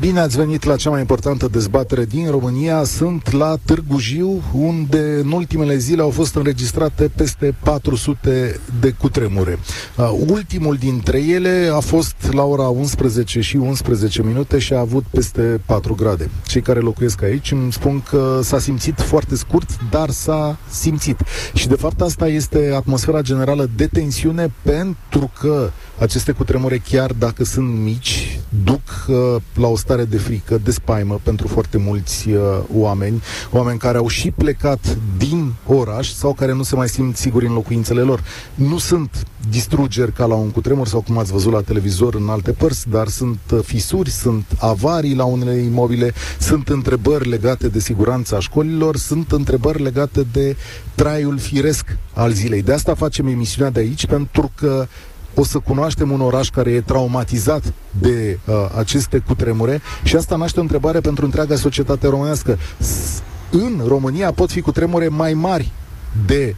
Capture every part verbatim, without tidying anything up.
Bine ați venit la cea mai importantă dezbatere din România. Sunt la Târgu Jiu, unde în ultimele zile au fost înregistrate peste patru sute de cutremure. Ultimul dintre ele a fost la ora unsprezece și unsprezece minute și a avut peste patru grade. Cei care locuiesc aici îmi spun că s-a simțit foarte scurt, dar s-a simțit. Și de fapt asta este atmosfera generală de tensiune, pentru că aceste cutremure, chiar dacă sunt mici, duc uh, la o stare de frică, de spaimă pentru foarte mulți uh, oameni, oameni care au și plecat din oraș sau care nu se mai simt siguri în locuințele lor. Nu sunt distrugeri ca la un cutremur sau cum ați văzut la televizor în alte părți, dar sunt uh, fisuri, sunt avarii la unele imobile, sunt întrebări legate de siguranța școlilor, sunt întrebări legate de traiul firesc al zilei. De asta facem emisiunea de aici, pentru că o să cunoaștem un oraș care e traumatizat de uh, aceste cutremure și asta naște o întrebare pentru întreaga societate românească. S- în România pot fi cutremure mai mari de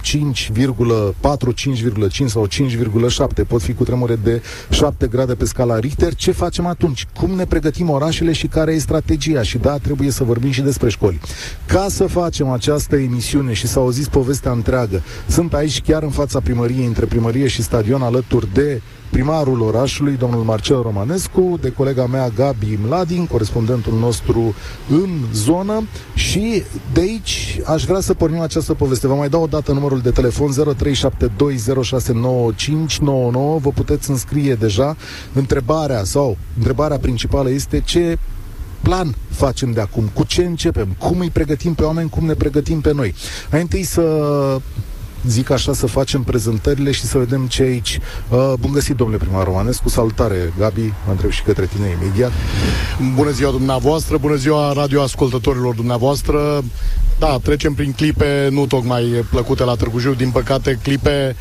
cinci virgulă patru, cinci virgulă cinci sau cinci virgulă șapte, pot fi cutremure de șapte grade pe scala Richter. Ce facem atunci? Cum ne pregătim orașele și care e strategia? Și da, trebuie să vorbim și despre școli. Ca să facem această emisiune și să auziți povestea întreagă, sunt aici chiar în fața primăriei, între primărie și stadion, alături de primarul orașului, domnul Marcel Romanescu, de colega mea Gabi Mladin, corespondentul nostru în zonă, și de aici aș vrea să pornim această poveste. Vă mai dau o dată numărul de telefon: zero trei șapte doi zero șase nouă cinci nouă nouă. Vă puteți înscrie deja. Întrebarea sau întrebarea principală este: ce plan facem de acum? Cu ce începem? Cum îi pregătim pe oameni? Cum ne pregătim pe noi? Mai întâi să... zic așa, să facem prezentările și să vedem ce aici. Uh, bun găsit, domnule primar Romanescu, salutare, Gabi, mă întreb și către tine imediat. Bună ziua dumneavoastră, bună ziua radioascultătorilor dumneavoastră. Da, trecem prin clipe nu tocmai plăcute la Târgu Jiu, din păcate, clipe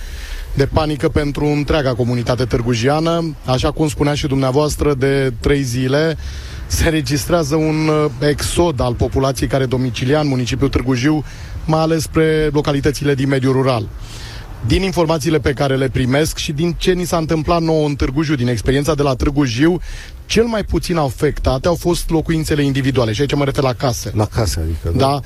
de panică pentru întreaga comunitate târgujiană. Așa cum spunea și dumneavoastră, de trei zile se registrează un exod al populației care domicilia în municipiul Târgu Jiu, mai ales spre localitățile din mediul rural. Din informațiile pe care le primesc și din ce ni s-a întâmplat nouă în Târgu Jiu, din experiența de la Târgu Jiu, cel mai puțin afectate au fost locuințele individuale. Și aici mă refer la case. La case, adică, da? Da.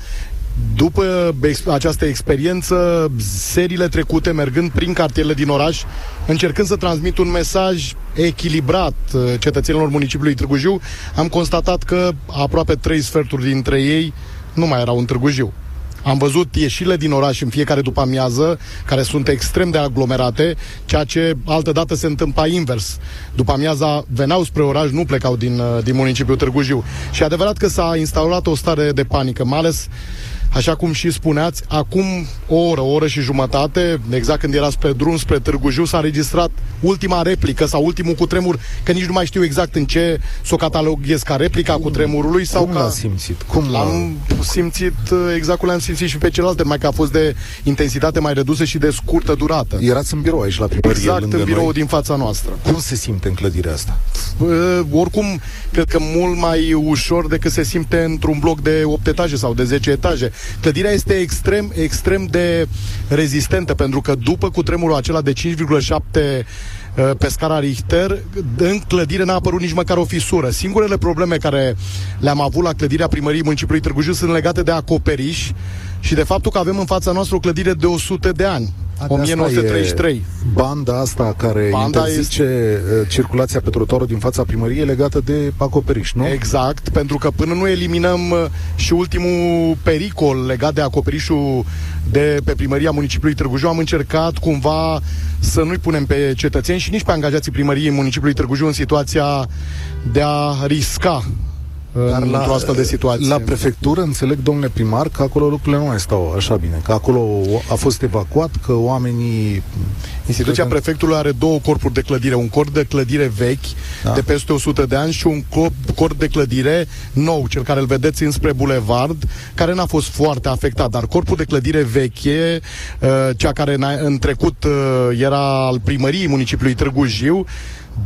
După această experiență, seriile trecute, mergând prin cartierele din oraș, încercând să transmit un mesaj echilibrat cetățenilor municipiului Târgu Jiu, am constatat că aproape trei sferturi dintre ei nu mai erau în Târgu Jiu. Am văzut ieșirile din oraș în fiecare după-amiază, care sunt extrem de aglomerate, ceea ce altădată se întâmpla invers. După-amiaza veneau spre oraș, nu plecau din, din municipiul Târgu Jiu. Și adevărat că s-a instaurat o stare de panică, mai ales, așa cum și spuneați, acum o oră, o oră și jumătate, exact când era spre drum, spre Târgu Jiu, s-a înregistrat ultima replică sau ultimul cutremur, că nici nu mai știu exact în ce s-o cataloghez, ca replica cutremurului sau cum ca... Cum l-am simțit? Cum l-am simțit? Exact cum l-am simțit și pe celelalte, mai că a fost de intensitate mai redusă și de scurtă durată. Erați în birou aici la primărie. Exact, în birou din fața noastră. Cum se simte în clădirea asta? E, oricum, cred că mult mai ușor decât se simte într-un bloc de opt etaje sau de zece etaje. Clădirea este extrem, extrem de rezistentă, pentru că după cutremurul acela de cinci virgulă șapte pe scara Richter, în clădire n-a apărut nici măcar o fisură. Singurele probleme care le-am avut la clădirea primăriei municipiului Târgu Jiu sunt legate de acoperiș și de faptul că avem în fața noastră o clădire de o sută de ani. o mie nouă sute treizeci și trei. Banda asta care Banda interzice este... circulația pe trotuarul din fața primăriei legată de acoperiș, nu? Exact, pentru că până nu eliminăm și ultimul pericol legat de acoperișul de pe primăria municipiului Târgu Jiu, am încercat cumva să nu-i punem pe cetățeni și nici pe angajații primăriei municipiului Târgu Jiu în situația de a risca. Dar la, astfel de situație. La prefectură înțeleg, domnule primar, că acolo lucrurile nu mai stau așa bine, că acolo a fost evacuat, că oamenii... Instituția prefectului are două corpuri de clădire, un corp de clădire vechi, da, de peste o sută de ani, și un corp de clădire nou, cel care îl vedeți înspre bulevard, care n-a fost foarte afectat, dar corpul de clădire veche, cea care în trecut era al primăriei municipiului Târgu Jiu,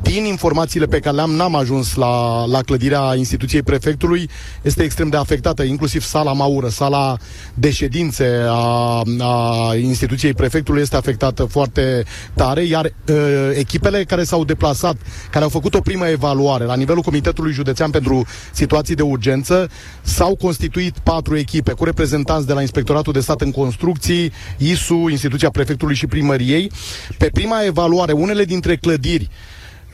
Din informațiile pe care le-am, n-am ajuns la, la clădirea instituției prefectului. Este extrem de afectată, inclusiv sala Maură, sala de ședințe a, a instituției prefectului este afectată foarte tare, iar uh, echipele care s-au deplasat, care au făcut o primă evaluare la nivelul Comitetului Județean pentru Situații de Urgență, s-au constituit patru echipe cu reprezentanți de la Inspectoratul de Stat în Construcții, I S U, Instituția Prefectului și Primăriei. Pe prima evaluare, unele dintre clădiri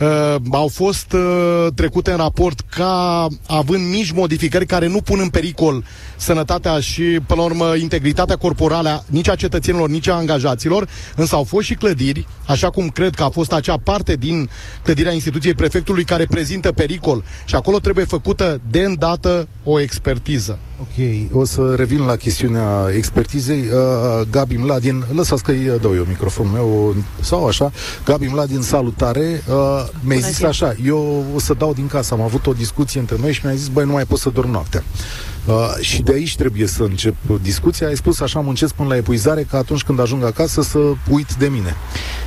Uh, au fost uh, trecute în raport ca având mici modificări care nu pun în pericol sănătatea și, până la urmă, integritatea corporală nici a cetățenilor, nici a angajaților, însă au fost și clădiri, așa cum cred că a fost acea parte din clădirea instituției prefectului care prezintă pericol și acolo trebuie făcută de îndată o expertiză. Ok, o să revin la chestiunea expertizei. Uh, Gabi Mladin, lăsați că îi dau eu microfonul meu, sau așa. Gabi Mladin, salutare. Uh, mi-ai zis zi. Așa, eu o să dau din casă. Am avut o discuție între noi și mi-a zis, băi, nu mai pot să dorm noaptea. Uh, și de aici trebuie să încep discuția. Ai spus, așa, muncesc până la epuizare, ca atunci când ajung acasă să uit de mine.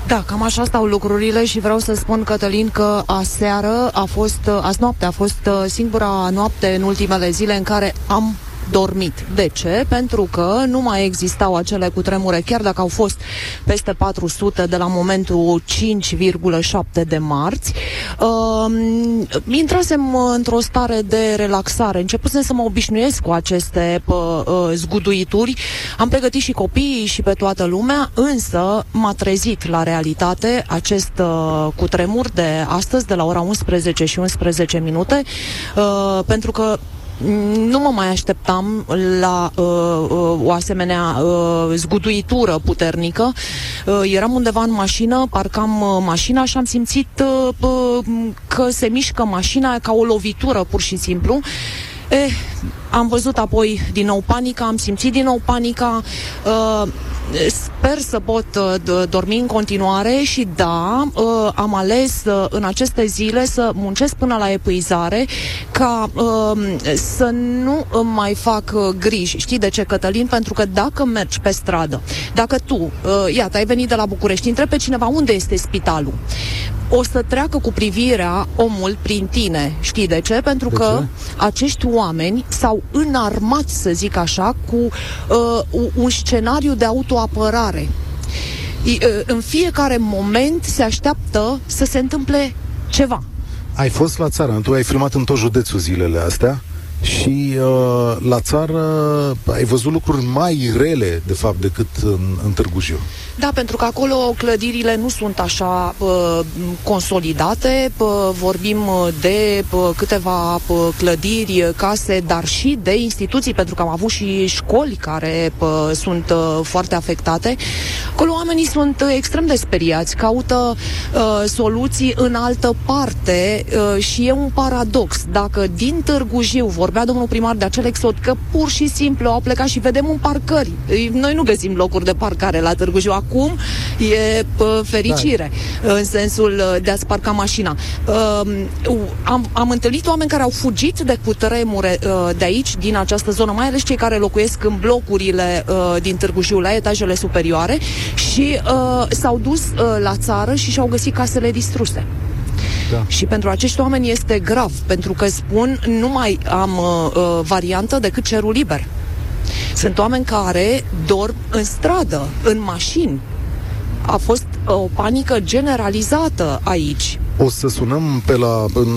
Da, cam așa stau lucrurile și vreau să spun, Cătălin, că aseară a fost, azi noapte a fost singura noapte în ultimele zile în care am dormit. De ce? Pentru că nu mai existau acele cutremure, chiar dacă au fost peste patru sute de la momentul cinci virgulă șapte de marți. Uh, intrasem într-o stare de relaxare. Începusem să mă obișnuiesc cu aceste uh, zguduituri. Am pregătit și copiii și pe toată lumea, însă m-a trezit la realitate acest uh, cutremur de astăzi, de la ora unsprezece și unsprezece minute, uh, pentru că nu mă mai așteptam la uh, uh, o asemenea uh, zguduitură puternică. Uh, eram undeva în mașină, parcam uh, mașina și am simțit uh, uh, că se mișcă mașina ca o lovitură, pur și simplu. Eh, am văzut apoi din nou panica, am simțit din nou panica. Uh, Sper să pot uh, dormi în continuare și da, uh, am ales uh, în aceste zile să muncesc până la epuizare ca uh, să nu îmi mai fac uh, griji. Știi de ce, Cătălin? Pentru că dacă mergi pe stradă, dacă tu, uh, iată, ai venit de la București, întrebi pe cineva unde este spitalul, o să treacă cu privirea omul prin tine. Știi de ce? Pentru de că ce? Acești oameni s-au înarmat, să zic așa, cu uh, un scenariu de autoapărare. I, uh, în fiecare moment se așteaptă să se întâmple ceva. Ai fost la țară, tu ai filmat în tot județul zilele astea și uh, la țară ai văzut lucruri mai rele, de fapt, decât în, în Târgu Jiu. Da, pentru că acolo clădirile nu sunt așa uh, consolidate, uh, vorbim de uh, câteva uh, clădiri, case, dar și de instituții, pentru că am avut și școli care uh, sunt uh, foarte afectate. Acolo oamenii sunt extrem de speriați, caută uh, soluții în altă parte uh, și e un paradox. Dacă din Târgu Jiu vorbea domnul primar de acel exod, că pur și simplu au plecat și vedem în parcări. Noi nu găsim locuri de parcare la Târgu Jiu. Acum e pă, fericire, da, în sensul de a-ți parca mașina. Uh, am, am întâlnit oameni care au fugit de cutremure uh, de aici, din această zonă, mai ales cei care locuiesc în blocurile uh, din Târgu Jiu, la etajele superioare, și uh, s-au dus uh, la țară și și-au găsit casele distruse. Da. Și pentru acești oameni este grav, pentru că spun, nu mai am uh, variantă decât cerul liber. Sunt oameni care dorm în stradă, în mașini. A fost o panică generalizată aici. O să sunăm pe la, în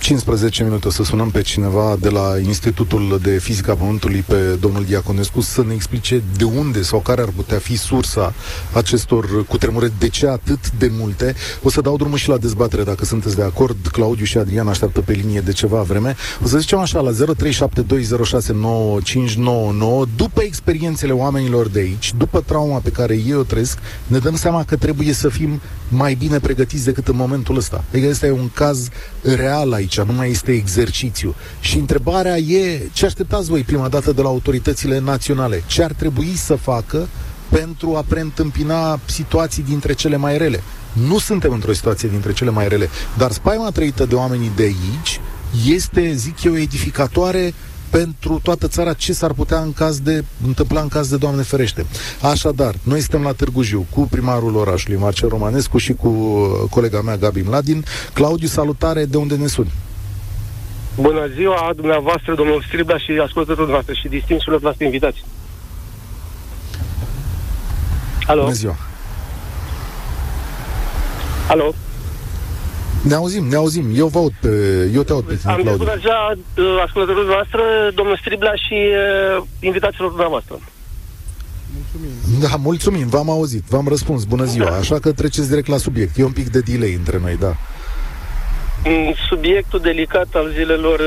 cincisprezece minute, o să sunăm pe cineva de la Institutul de Fizică a Pământului, pe domnul Diaconescu, să ne explice de unde sau care ar putea fi sursa acestor cutremure, de ce atât de multe. O să dau drumul și la dezbatere, dacă sunteți de acord. Claudiu și Adrian așteaptă pe linie de ceva vreme. O să zicem așa, la zero trei șapte doi zero șase nouă cinci nouă nouă, după experiențele oamenilor de aici, după trauma pe care ei o trăiesc, ne dăm seama că trebuie să fim mai bine pregătiți decât în momentul ăsta. Adică ăsta e un caz real aici, nu mai este exercițiu. Și întrebarea e, ce așteptați voi prima dată de la autoritățile naționale? Ce ar trebui să facă pentru a preîntâmpina situații dintre cele mai rele? Nu suntem într-o situație dintre cele mai rele, dar spaima trăită de oamenii de aici este, zic eu, edificatoare pentru toată țara ce s-ar putea în caz de, întâmpla în caz de Doamne ferește. Așadar, noi suntem la Târgu Jiu cu primarul orașului, Marcel Romanescu, și cu colega mea, Gabi Mladin. Claudiu, salutare, de unde ne suni? Bună ziua dumneavoastră, domnul Striblea și ascultătorul dumneavoastră și distinșilor noastre invitați. Alo. Bună ziua. Alo. Ne auzim, ne auzim. Eu vă aud pe, eu te aud pe tine, Claudiu. Am descurajat deja ascultătorul noastră, domnul Striblea și uh, invitațiilor dumneavoastră. Mulțumim. Da, mulțumim, v-am auzit, v-am răspuns. Bună ziua, da. Așa că treceți direct la subiect. E un pic de delay între noi, da. Subiectul delicat al zilelor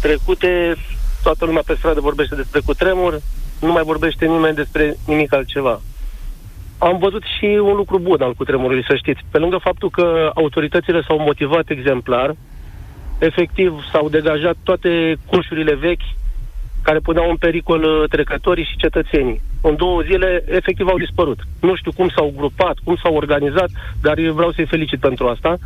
trecute, toată lumea pe stradă vorbește despre cutremur, nu mai vorbește nimeni despre nimic altceva. Am văzut și un lucru bun al cutremurului, să știți. Pe lângă faptul că autoritățile s-au motivat exemplar, efectiv s-au degajat toate cușurile vechi care puneau în pericol trecătorii și cetățenii. În două zile, efectiv, au dispărut. Nu știu cum s-au grupat, cum s-au organizat, dar eu vreau să-i felicit pentru asta.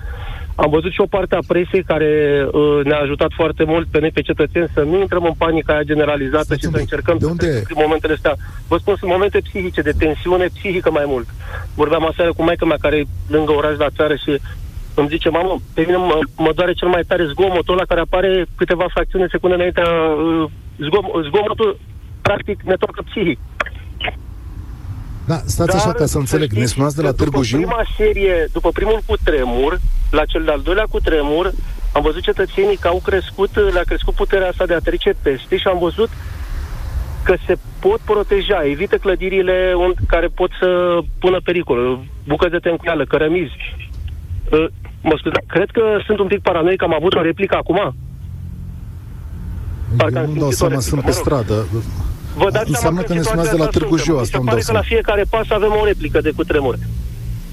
Am văzut și o parte a presei care uh, ne-a ajutat foarte mult pe noi, pe cetățeni, să nu intrăm în panica aia generalizată. Stați și să încercăm să trecem momentele astea. Vă spun, sunt momente psihice, de tensiune psihică mai mult. Vorbeam aseară cu maică-mea care e lângă oraș la țară și îmi zice: mamă, pe mine mă, mă doare cel mai tare zgomotul ăla care apare câteva fracțiuni de secunde înaintea uh, zgom, zgomotul, practic, ne toacă psihic. Da, stați. Dar, așa, ca să înțeleg, știți, ne spuneați de la Târgu Jiu? Prima serie, după primul cutremur, la cel de-al doilea cutremur, am văzut cetățenii că au crescut, le-a crescut puterea asta de a trece peste și am văzut că se pot proteja, evită clădirile care pot să pună pericol, bucăți de tencuială, cărămizi. Mă scuzați, cred că sunt un pic paranoic, am avut o replică acum. Parcă nu dau seama, sunt pe stradă. Vă dați seama că ne sunați de la Târgu Jiu. Se pare că la fiecare pas avem o replică de cutremur.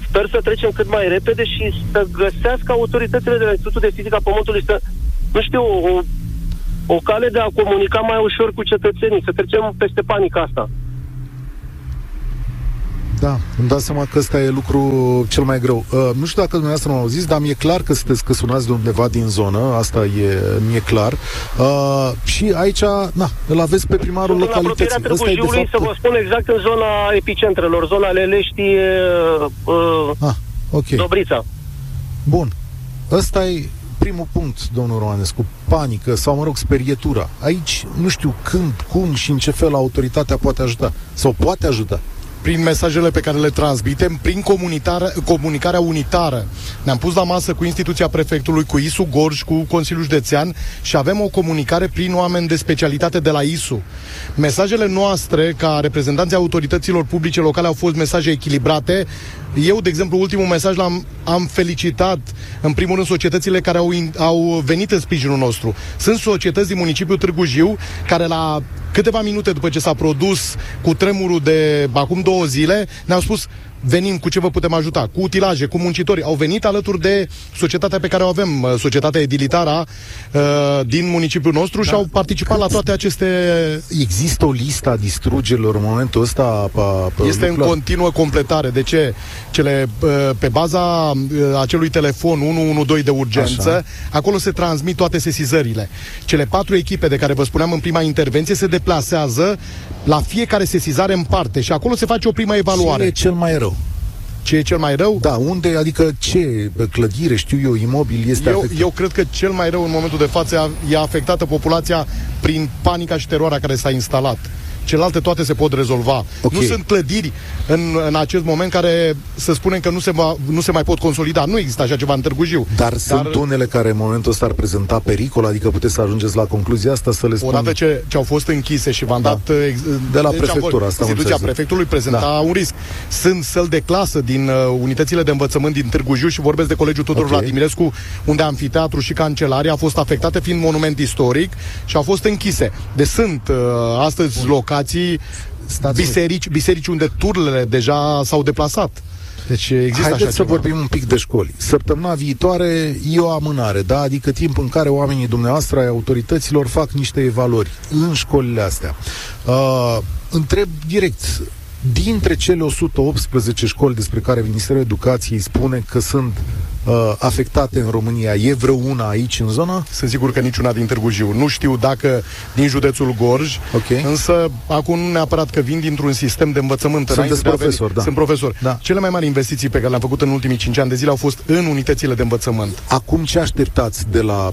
Sper să trecem cât mai repede și să găsească autoritățile de la Institutul de Fizică a Pământului să, nu știu, o, o cale de a comunica mai ușor cu cetățenii, să trecem peste panica asta. Da, îmi dau seama că ăsta e lucru cel mai greu. Uh, nu știu dacă dumneavoastră m-au auzit, dar mi-e clar că sunteți, că sunați de undeva din zonă, asta e, mi-e clar. Uh, și aici, na, îl aveți pe primarul sunt localității. În apropierea Târgu Jiului, să vă spun exact, în zona epicentrelor, zona Lelești, uh, ah, okay. Dobrița. Bun, ăsta e primul punct, domnul Romanescu, panică sau, mă rog, sperietura. Aici nu știu când, cum și în ce fel autoritatea poate ajuta sau poate ajuta. Prin mesajele pe care le transmitem, prin comunicarea unitară. Ne-am pus la masă cu instituția prefectului, cu I S U Gorj, cu Consiliul Județean și avem o comunicare prin oameni de specialitate de la I S U. Mesajele noastre, ca reprezentanții autorităților publice locale, au fost mesaje echilibrate. Eu, de exemplu, ultimul mesaj l-am am felicitat, în primul rând, societățile care au, in, au venit în sprijinul nostru. Sunt societăți din municipiul Târgu Jiu care la câteva minute după ce s-a produs cutremurul de acum două zile ne-au spus: venim, cu ce vă putem ajuta, cu utilaje, cu muncitori. Au venit alături de societatea pe care o avem, societatea edilitară din municipiul nostru, da, și au participat la toate aceste... Există o listă a distrugerilor în momentul ăsta? Pa, pa, este lucruri. În continuă completare. De ce? Cele, pe baza acelui telefon unu unu doi de urgență, așa, acolo se transmit toate sesizările. Cele patru echipe de care vă spuneam în prima intervenție se deplasează la fiecare sesizare în parte și acolo se face o primă evaluare. Ce e cel mai rău? Ce e cel mai rău? Da, unde, adică ce clădire, știu eu, imobil este eu, afectat? Eu cred că cel mai rău în momentul de față e afectată populația prin panica și teroarea care s-a instalat. Celelalte toate se pot rezolva. Okay. Nu sunt clădiri în, în acest moment care să spunem că nu se, va, nu se mai pot consolida. Nu există așa ceva în Târgu Jiu. Dar, Dar sunt unele care în momentul ăsta ar prezenta pericol, adică puteți să ajungeți la concluzia asta, să le spun. Odată ce, ce au fost închise și v-am da. dat ex, de la prefectura asta. Instituția prefectului prezenta da. un risc. Sunt săli de clasă din uh, unitățile de învățământ din Târgu Jiu și vorbesc de Colegiul Tudor okay. Vladimirescu, unde amfiteatru și cancelaria au fost afectate fiind monument istoric și au fost închise. De sunt uh, astăzi Bun. local Biserici, biserici unde turlele deja s-au deplasat. Deci există. Haideți așa să ceva. vorbim un pic de școli. Săptămâna viitoare e o amânare, da? Adică timp în care oamenii dumneavoastră ai autorităților fac niște evaluări în școlile astea. uh, Întreb direct, dintre cele o sută optsprezece școli despre care Ministerul Educației spune că sunt uh, afectate în România, e vreuna aici în zona? Sunt sigur că niciuna din Târgu Jiu. Nu știu dacă din județul Gorj, okay. Însă acum nu neapărat că vin dintr-un sistem de învățământ. Sunteți profesor, da. Sunt profesor. Da. Cele mai mari investiții pe care le-am făcut în ultimii cinci ani de zile au fost în unitățile de învățământ. Acum ce așteptați de la,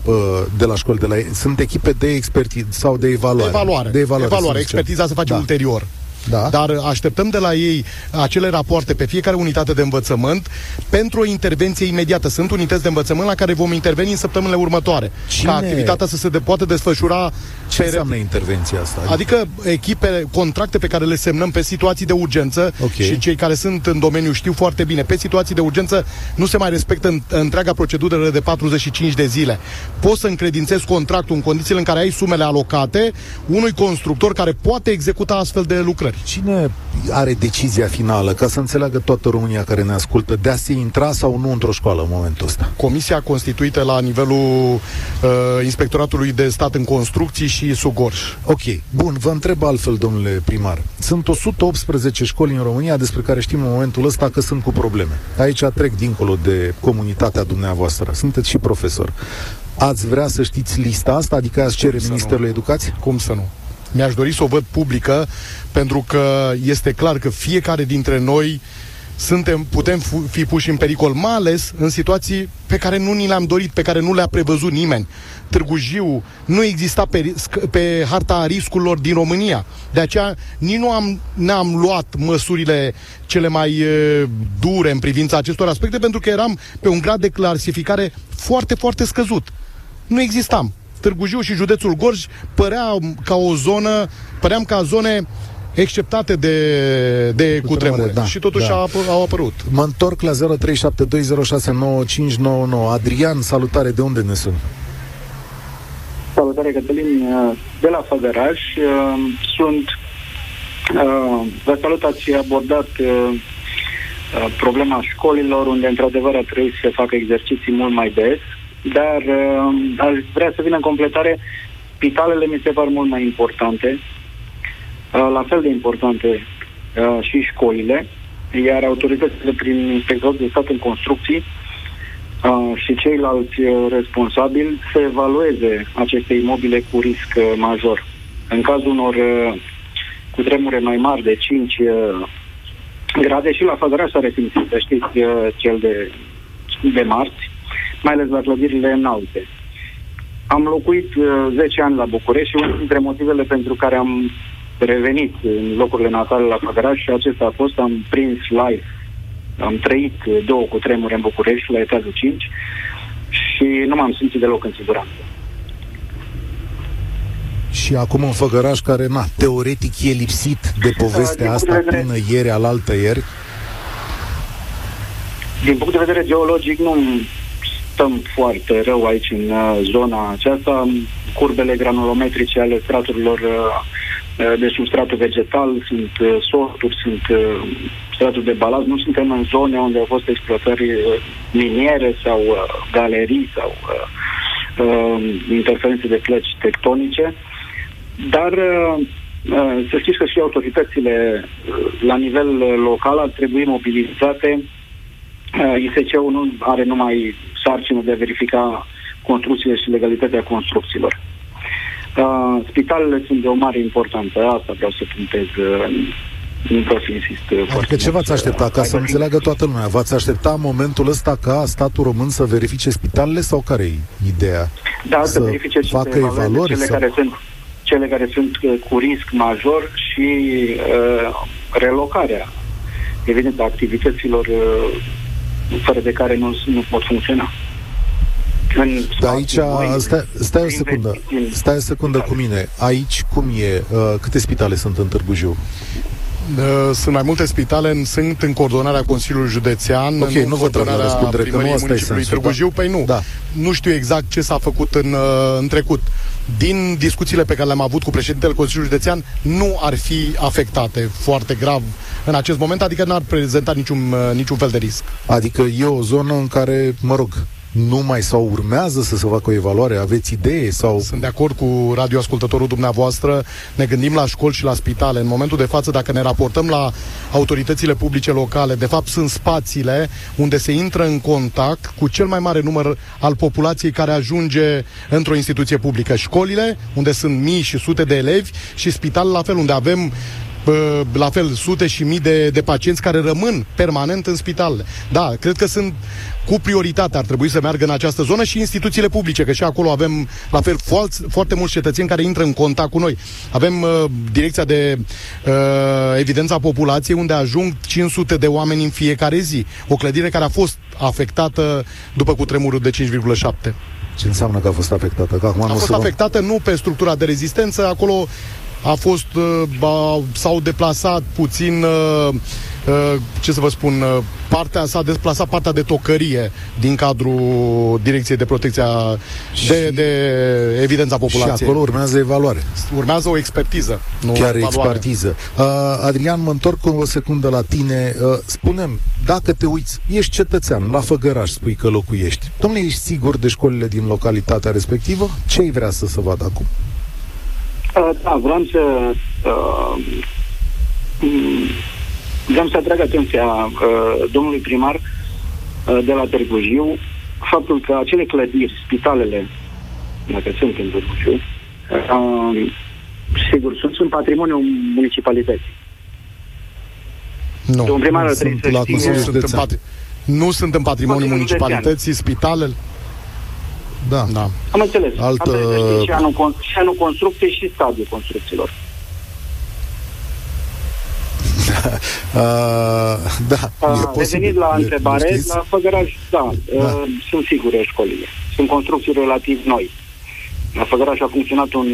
de la școli? De la, sunt echipe de expertiză sau de evaluare? De evaluare. De evaluare, evaluare. Expertiza se face da. ulterior. Da. Dar așteptăm de la ei acele rapoarte pe fiecare unitate de învățământ pentru o intervenție imediată. Sunt unități de învățământ la care vom interveni în săptămânile următoare. Cine? Ca activitatea să se de- poată desfășura. Ce pe înseamnă re... intervenția asta? Adică echipe, contracte pe care le semnăm pe situații de urgență, okay. Și cei care sunt în domeniu știu foarte bine. Pe situații de urgență nu se mai respectă întreaga procedură de patruzeci și cinci de zile. Poți să încredințezi contractul în condițiile în care ai sumele alocate unui constructor care poate executa astfel de lucrări. Cine are decizia finală, ca să înțeleagă toată România care ne ascultă, de a se intra sau nu într-o școală în momentul ăsta? Comisia constituită la nivelul uh, Inspectoratului de Stat în Construcții și sub Gorj. Ok, bun, vă întreb altfel, domnule primar. Sunt o sută optsprezece școli în România despre care știm în momentul ăsta că sunt cu probleme. Aici trec dincolo de comunitatea dumneavoastră. Sunteți și profesor. Ați vrea să știți lista asta? Adică ați cere Ministerul Educației? Cum să nu? Mi-aș dori să o văd publică, pentru că este clar că fiecare dintre noi suntem, putem fi puși în pericol, mai ales în situații pe care nu ni le-am dorit, pe care nu le-a prevăzut nimeni. Târgu Jiu nu exista pe, pe harta riscurilor din România. De aceea nici nu am, n-am luat măsurile cele mai e, dure în privința acestor aspecte, pentru că eram pe un grad de clasificare foarte, foarte scăzut. Nu existam. Târgu Jiu și județul Gorj părea ca o zonă, păream ca zone exceptate de, de cutremure. Da, și totuși da. Au apărut. Mă întorc la zero trei șapte doi zero șase nouă cinci nouă nouă. Adrian, salutare, de unde ne suni? Salutare, Cătălin, de la Făgăraș. Sunt, vă salut, ați abordat problema școlilor, unde într-adevăr ar trebui să se facă exerciții mult mai des. Dar uh, aș vrea să vină în completare. Spitalele mi se par mult mai importante, uh, la fel de importante uh, și școlile. Iar autoritățile prin Inspectoratul de Stat în Construcții uh, și ceilalți uh, responsabili să evalueze aceste imobile cu risc uh, major. În cazul unor uh, cutremure mai mari de cinci uh, grade, și la Făgăraș s-a resimțit, să știți, uh, cel de, de marți, mai ales la clădirile înalte. Am locuit uh, zece ani la București și unul dintre motivele pentru care am revenit în locurile natale la Făgăraș și acesta a fost, am prins live, am trăit două cutremure în București la etajul cinci și nu m-am simțit deloc în siguranță. Și acum în Făgăraș, care na, teoretic e lipsit de povestea uh, asta de până ieri, alaltă ieri? Din punct de vedere geologic nu stăm foarte rău aici în uh, zona aceasta. Curbele granulometrice ale straturilor uh, de substratul vegetal sunt uh, sorturi, sunt uh, straturi de balast. Nu suntem în zone unde au fost exploatări uh, miniere sau uh, galerii sau uh, uh, interferențe de plăci tectonice. Dar uh, uh, să știți că și autoritățile uh, la nivel uh, local ar trebui mobilizate. I S C-ul nu are numai sarcină de a verifica construcțiile și legalitatea construcțiilor. Uh, spitalele sunt de o mare importanță. Asta vreau să puntez. Nu vreau să insist. Adică ce v-ați aștepta? Ca să înțeleagă toată lumea. V-ați aștepta momentul ăsta ca statul român să verifice spitalele sau care e ideea? Da, să verifice facă evaluări, cele, sau... care sunt, cele care sunt cu risc major și uh, relocarea, evident, a activităților uh, fără de care nu, nu pot funcționa. Da, aici, stai, stai o secundă, stai o secundă cu mine. Aici cum e? Câte spitale sunt în Târgu Jiu? Sunt mai multe spitale, sunt în coordonarea Consiliului Județean. Ok, nu vă trebuie la răspundere, că nu asta e sensul. Târgu Jiu, păi nu. Da. Nu știu exact ce s-a făcut în, în trecut. Din discuțiile pe care le-am avut cu președintele Consiliului Județean, nu ar fi afectate foarte grav în acest moment, adică n-ar prezenta niciun, niciun fel de risc. Adică e o zonă în care, mă rog, nu mai sau urmează să se facă o evaluare? Aveți idee? Sau... Sunt de acord cu radioascultătorul dumneavoastră. Ne gândim la școli și la spitale. În momentul de față, dacă ne raportăm la autoritățile publice locale, de fapt sunt spațiile unde se intră în contact cu cel mai mare număr al populației care ajunge într-o instituție publică. Școlile, unde sunt mii și sute de elevi, și spital, la fel, unde avem la fel sute și mii de, de pacienți care rămân permanent în spital. Da, cred că sunt cu prioritate, ar trebui să meargă în această zonă, și instituțiile publice, că și acolo avem la fel foarte, foarte mulți cetățeni care intră în contact cu noi. Avem uh, direcția de uh, evidența populației, unde ajung cinci sute de oameni în fiecare zi. O clădire care a fost afectată după cutremurul de cinci virgulă șapte. Ce înseamnă că a fost afectată? Că acum a fost afectată nu pe structura de rezistență, acolo a fost, s-au deplasat puțin, ce să vă spun, partea, s-a deplasat partea de tocărie din cadrul Direcției de Protecție de, de Evidența Populației. Și acolo urmează evaluare. Urmează o expertiză. Nu Chiar evaluare. expertiză. Adrian, mă întorc cu o secundă la tine. Spune-mi, dacă te uiți, ești cetățean, la Făgăraș spui că locuiești. Dom'le, ești sigur de școlile din localitatea respectivă? Ce-i vrea să se vadă acum? Da, vreau să uh, vreau să atrag atenția uh, domnului primar uh, de la Târgu Jiu, faptul că acele clădiri, spitalele, dacă sunt în Târgu Jiu, uh, sigur, sunt, sunt patrimoniul municipalității. Nu, primar, nu, sunt, la știe, nu, sunt în pat- nu sunt în patrimoniul municipalității, spitalele. Da, da. Am înțeles. Altă... Am înțeles și anul, și anul construcției și stadiul construcțiilor. uh, da. Uh, Revenind la întrebare, la Făgăraș, da, da. Uh, sunt sigure școlile. Sunt construcții relativ noi. La Făgăraș a funcționat un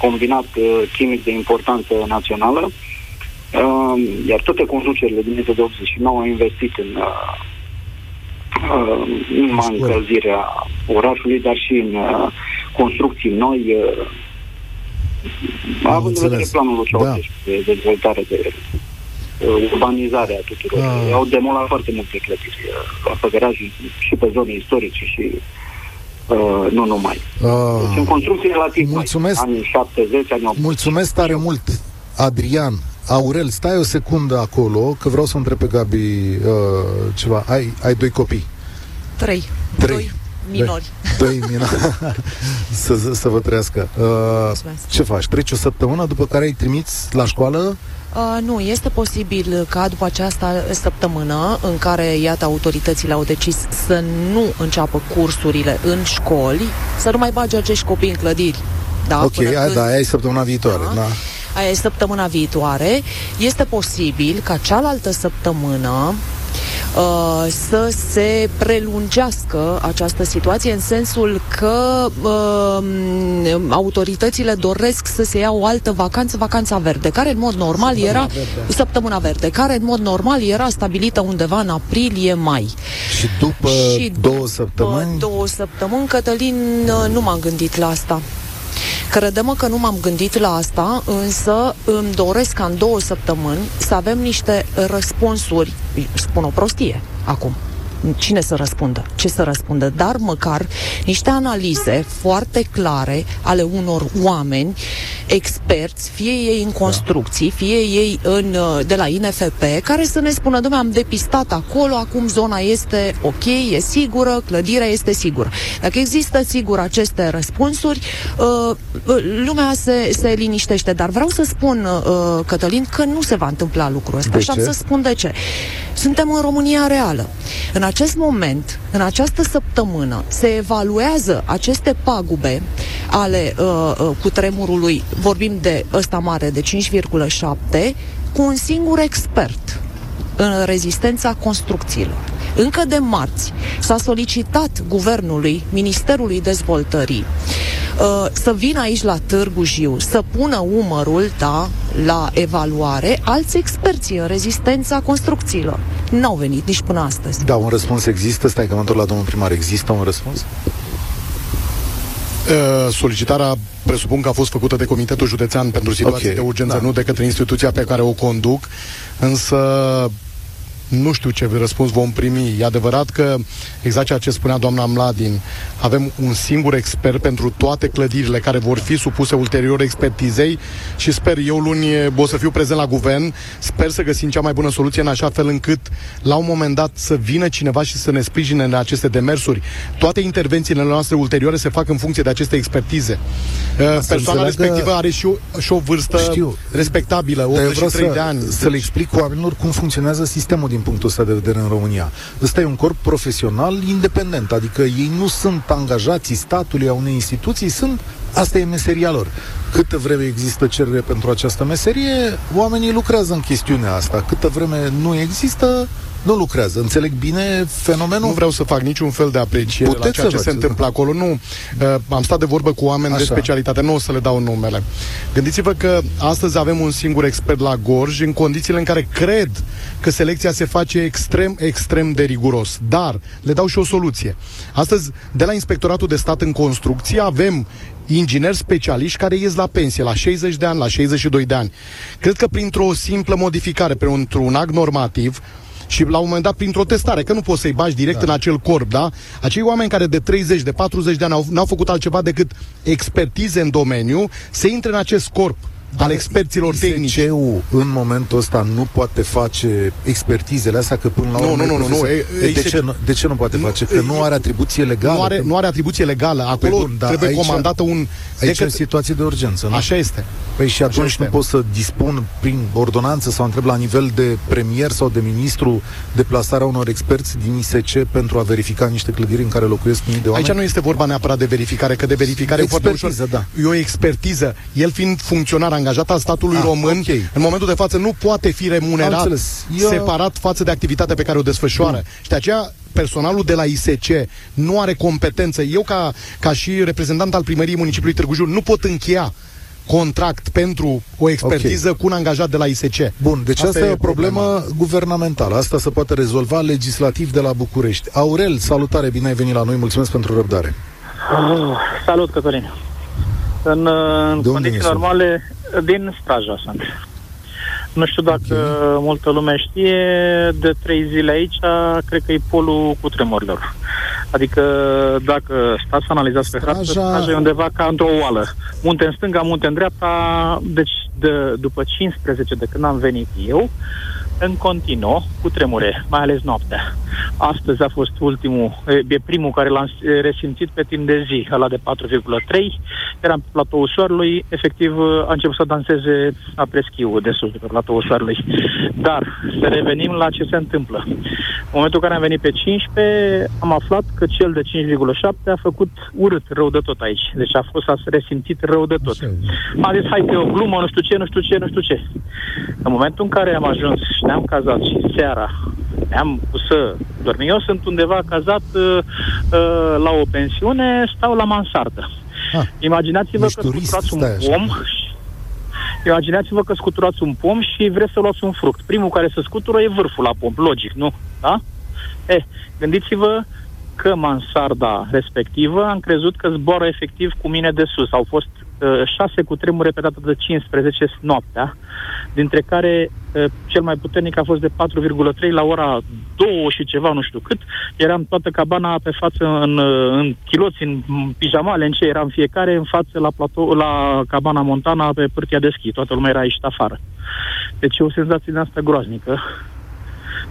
combinat uh, chimic de importanță națională, uh, iar toate conducerile din o mie nouă sute optzeci și nouă au investit în... Uh, în încălzirea orașului, dar și în uh, construcții noi, uh, având în vedere planul opt zero de dezvoltare, de uh, urbanizare a tuturor. Da. Au demolat foarte multe clădiri uh, la Făgăraș și pe zone istorice și uh, nu numai. Uh, deci în construcții relativ mulțumesc, mai, anii șaptezeci, anii optzeci. Mulțumesc tare mult, Adrian. Aurel, stai o secundă acolo, că vreau să întreb pe Gabi uh, ceva. Ai, ai doi copii? Trei. Trei. Doi minori. Doi minori. să, să, să vă trăiască. Uh, ce faci? Treci o săptămână după care ai trimis la școală? Uh, nu, este posibil ca după această săptămână în care, iată, autoritățile au decis să nu înceapă cursurile în școli, să nu mai bage acești copii în clădiri. Da, ok, aia, când... da, aia e săptămâna viitoare. Da. Da. Aia e săptămâna viitoare. Este posibil ca cealaltă săptămână uh, să se prelungească această situație, în sensul că uh, autoritățile doresc să se ia o altă vacanță, vacanța verde, care în mod normal săptămâna era verde. Săptămâna verde, care în mod normal era stabilită undeva în aprilie-mai. Și după și două săptămâni? După două săptămâni, Cătălin, uh, nu m-am gândit la asta. Crede-mă că nu m-am gândit la asta, însă îmi doresc ca în două săptămâni să avem niște răspunsuri. Spun o prostie acum. Cine să răspundă? Ce să răspundă? Dar măcar niște analize foarte clare ale unor oameni experți, fie ei în construcții, fie ei în, de la I N F P, care să ne spună, dom'le, am depistat acolo, acum zona este ok, e sigură, clădirea este sigură. Dacă există sigur aceste răspunsuri, lumea se, se liniștește. Dar vreau să spun, Cătălin, că nu se va întâmpla lucrul ăsta. Și am să spun de ce. Suntem în România reală. În acest moment, în această săptămână, se evaluează aceste pagube ale uh, cutremurului, vorbim de ăsta mare, de cinci virgulă șapte, cu un singur expert în rezistența construcțiilor. Încă de marți s-a solicitat guvernului, Ministerului Dezvoltării, uh, să vină aici la Târgu Jiu, să pună umărul, da, la evaluare, alți experți în rezistența construcțiilor. N-au venit nici până astăzi. Da, un răspuns există? Stai că mă întorc la domnul primar. Există un răspuns? Uh, solicitarea, presupun că a fost făcută de Comitetul Județean pentru Situații okay, de Urgență, da. Nu de către instituția pe care o conduc, însă Nu știu ce răspuns vom primi. E adevărat că, exact ceea ce spunea doamna Mladin, avem un singur expert pentru toate clădirile care vor fi supuse ulterior expertizei și sper, eu luni o să fiu prezent la guvern, sper să găsim cea mai bună soluție în așa fel încât la un moment dat să vină cineva și să ne sprijine în aceste demersuri. Toate intervențiile noastre ulterioare se fac în funcție de aceste expertize. Asta Persoana respectivă are și o, și o vârstă știu, respectabilă, optzeci și trei de ani. Să le explic oamenilor cum funcționează sistemul din punctul ăsta de vedere în România. Ăsta e un corp profesional independent, adică ei nu sunt angajații statului, a unei instituții, sunt, asta e meseria lor. Câtă vreme există cerere pentru această meserie, oamenii lucrează în chestiunea asta. Câtă vreme nu există, nu lucrează. Înțeleg bine fenomenul? Nu vreau să fac niciun fel de apreciere Puteți la ceea ce se întâmplă da. acolo. Nu. Uh, am stat de vorbă cu oameni Așa. de specialitate. Nu o să le dau numele. Gândiți-vă că astăzi avem un singur expert la Gorj, în condițiile în care cred că selecția se face extrem, extrem de riguros. Dar le dau și o soluție. Astăzi, de la Inspectoratul de Stat în Construcții, avem ingineri specialiști care ies la pensie la șaizeci de ani, la șaizeci și doi de ani. Cred că printr-o simplă modificare, printr-un act normativ, și la un moment dat printr-o testare, că nu poți să-i bagi direct da. în acel corp, da? Acei oameni care de treizeci, de patruzeci de ani au, n-au făcut altceva decât expertize în domeniu, se intre în acest corp al experților tehnici. I S C-ul în momentul ăsta nu poate face expertizele astea, că până la urmă... Nu, nu, nu, nu. De ce nu poate face? Că nu are atribuție legală. Nu are, nu are atribuție legală. Acolo bun, da, trebuie aici, comandată un... Aici în situație de urgență, nu? Așa este. Păi și atunci nu pot să dispun prin ordonanță sau întreb la nivel de premier sau de ministru deplasarea unor experți din I S C pentru a verifica niște clădiri în care locuiesc mii de oameni? Aici nu este vorba neapărat de verificare, că de verificare e foarte ușor. Da. E o expertiză. El fiind funcționar angajat al statului ah, român, okay. în momentul de față nu poate fi remunerat Eu... separat față de activitatea pe care o desfășoară. Mm. Și de aceea personalul de la I S C nu are competență. Eu, ca, ca și reprezentant al primăriei municipiului Târgu Jiu, nu pot încheia contract pentru o expertiză okay. cu un angajat de la I S C. Bun, deci asta, asta e o problemă, problemă guvernamentală. Asta se poate rezolva legislativ de la București. Aurel, salutare, bine ai venit la noi, mulțumesc pentru răbdare. Oh, salut, Cătălin. În, în condiții normale, din Straja sunt. Nu știu dacă okay. multă lume știe, de trei zile aici, cred că e polul cu tremurilor. Adică, dacă stați să analizați Straja... pe hartă, Straja e undeva ca într-o oală. Munte în stânga, munte în dreapta, deci de, după cincisprezece de când am venit eu, în continuu, cu tremure, mai ales noaptea. Astăzi a fost ultimul, e primul care l-am resimțit pe timp de zi, ăla de patru virgulă trei. Eram pe platoul Soarelui, efectiv a început să danseze apreschiul de sus, de pe platoul Soarelui. Dar să revenim la ce se întâmplă. În momentul în care am venit pe cincisprezece, am aflat că cel de cinci virgulă șapte a făcut urât, rău de tot aici. Deci a fost, a resimțit rău de tot. Am zis, hai că o glumă, nu știu ce, nu știu ce, nu știu ce. În momentul în care am ajuns și ne-am cazat și seara ne-am pus să dormim. Eu sunt undeva cazat uh, uh, la o pensiune, stau la mansardă. Ah, imaginați-vă că turist, scuturați un pom și... Imaginați-vă că scuturați un pom și vreți să luați un fruct. Primul care se scutură e vârful la pom, logic, nu? Da? Eh, gândiți-vă că mansarda respectivă am crezut că zboară efectiv cu mine de sus. Au fost șase cutremure pe data de cincisprezece noaptea, dintre care cel mai puternic a fost de patru virgulă trei la ora două și ceva, nu știu cât. Eram toată cabana pe față în, în chiloți, în pijamale, în ce eram fiecare, în față la, platou, la cabana Montana, pe pârtia de schi. Toată lumea era ieșit afară. Deci e o senzație din asta groaznică.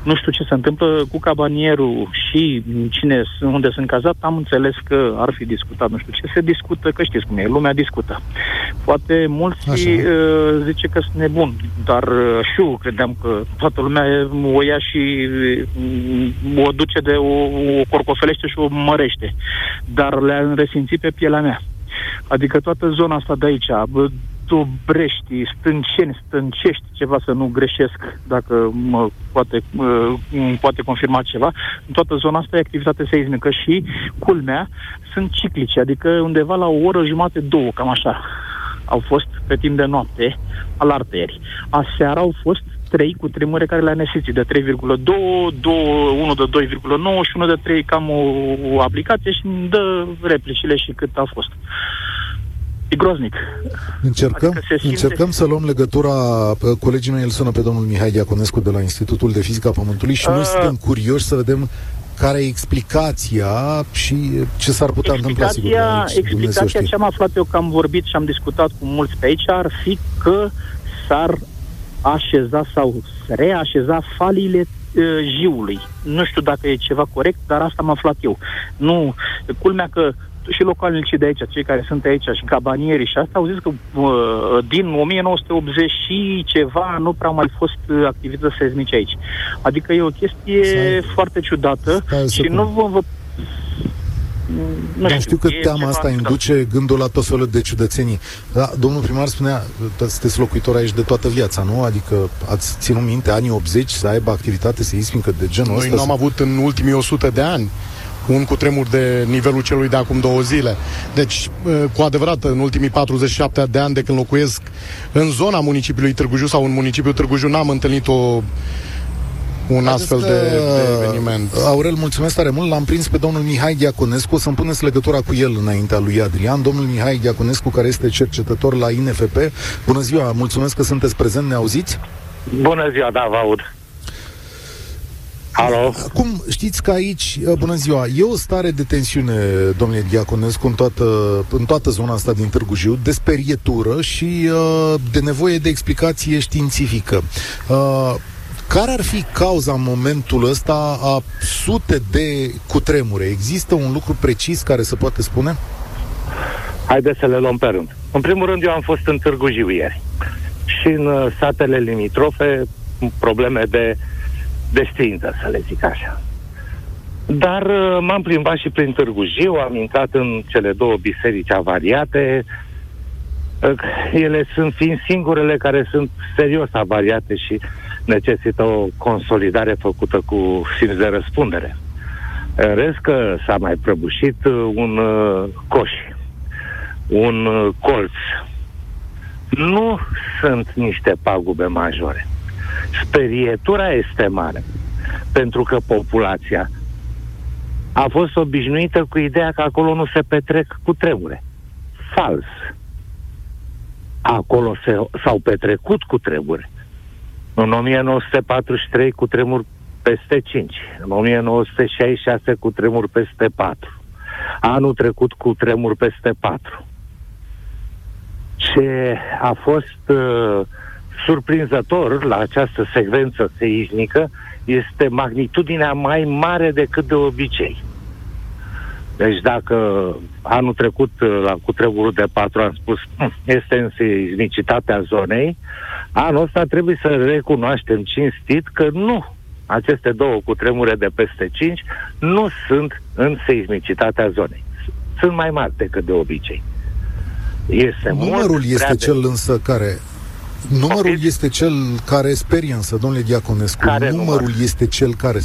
Nu știu ce se întâmplă cu cabanierul și cine, unde sunt cazat, am înțeles că ar fi discutat, nu știu ce se discută, că știți cum e, lumea discută. Poate mulți Așa. zice că sunt nebun, dar și eu credeam că toată lumea o ia și o duce de o, o corcofelește și o mărește, dar le-am resimțit pe pielea mea. Adică toată zona asta de aici, Dobreștii, Stânceni, Stâncești, ceva să nu greșesc, dacă mă poate, mă poate confirma ceva, în toată zona asta e activitate seismică și, culmea, sunt ciclice, adică undeva la o oră jumate, două, cam așa, au fost pe timp de noapte alerte ieri. Aseară au fost trei cu tremure care le-am resimțit, de trei virgulă doi, unul de doi virgulă nouă și unul de trei, cam o, o aplicație și îmi dă replicile și cât a fost. E groznic. Încercăm, adică simte... încercăm să luăm legătura. Colegii mei îl sună pe domnul Mihai Diaconescu de la Institutul de Fizică a Pământului și noi a... suntem curioși să vedem care e explicația și ce s-ar putea explicația, întâmpla. Sigur, explicația ce am aflat eu, că am vorbit și am discutat cu mulți pe aici, ar fi că s-ar așeza sau reașeza faliile uh, jiului. Nu știu dacă e ceva corect, dar asta am aflat eu. Nu, culmea că și localnicii de aici, cei care sunt aici și cabanierii și asta, au zis că uh, din nouăsprezece optzeci și ceva nu prea mai fost uh, activități seismice aici. Adică e o chestie Stai. foarte ciudată și cum. nu vom vă... Nu știu, știu că teama asta induce ciudat. gândul la tot felul de ciudățenii. Da, domnul primar spunea, sunteți locuitor aici de toată viața, nu? Adică ați ținut minte anii optzeci să aibă activitate seismică de genul Noi ăsta? Noi n-am sau... avut în ultimii o sută de ani un cutremur de nivelul celui de acum două zile. Deci, cu adevărat, în ultimii patruzeci și șapte de ani de când locuiesc în zona municipiului Târgu Jiu sau în municipiul Târgu Jiu, n-am întâlnit o un astfel de, de eveniment. Aurel, mulțumesc tare mult. L-am prins pe domnul Mihai Diaconescu. O să-mi puneți legătura cu el înaintea lui Adrian. Domnul Mihai Diaconescu, care este cercetător la I N F P. Bună ziua, mulțumesc că sunteți prezent, ne auziți? Bună ziua, da, vă aud. Alo. Acum, știți că aici, bună ziua, e o stare de tensiune, domnule Diaconescu, în toată, în toată zona asta din Târgu Jiu, de sperietură și uh, de nevoie de explicație științifică. Uh, Care ar fi cauza în momentul ăsta a sute de cutremure? Există un lucru precis care se poate spune? Haideți să le luăm pe rând. În primul rând, eu am fost în Târgu Jiu ieri și în satele limitrofe, probleme de, de știință, să le zic așa. Dar m-am plimbat și prin Târgu Jiu, am intrat în cele două biserici avariate. Ele sunt fiind singurele care sunt serios avariate și necesită o consolidare făcută cu simț de răspundere. În rest, că s-a mai prăbușit un coș, un colț. Nu sunt niște pagube majore. Sperietura este mare, pentru că populația a fost obișnuită cu ideea că acolo nu se petrec cutremure. Fals. Acolo se, s-au petrecut cutremure. În nouăsprezece patruzeci și trei cutremur peste cinci, în nouăsprezece șaizeci și șase cutremur peste patru, anul trecut cutremur peste patru. Ce a fost uh, surprinzător la această secvență seismică este magnitudinea mai mare decât de obicei. Deci dacă anul trecut la cutremurul de patru am spus este în seismicitatea zonei, anul ăsta trebuie să recunoaștem cinstit că nu, aceste două cutremure de peste cinci nu sunt în seismicitatea zonei. Sunt mai mari decât de obicei. Este numărul este de... cel însă care... Numărul okay. este cel care experiență, domnule Diaconescu. Care numărul număr? este cel care...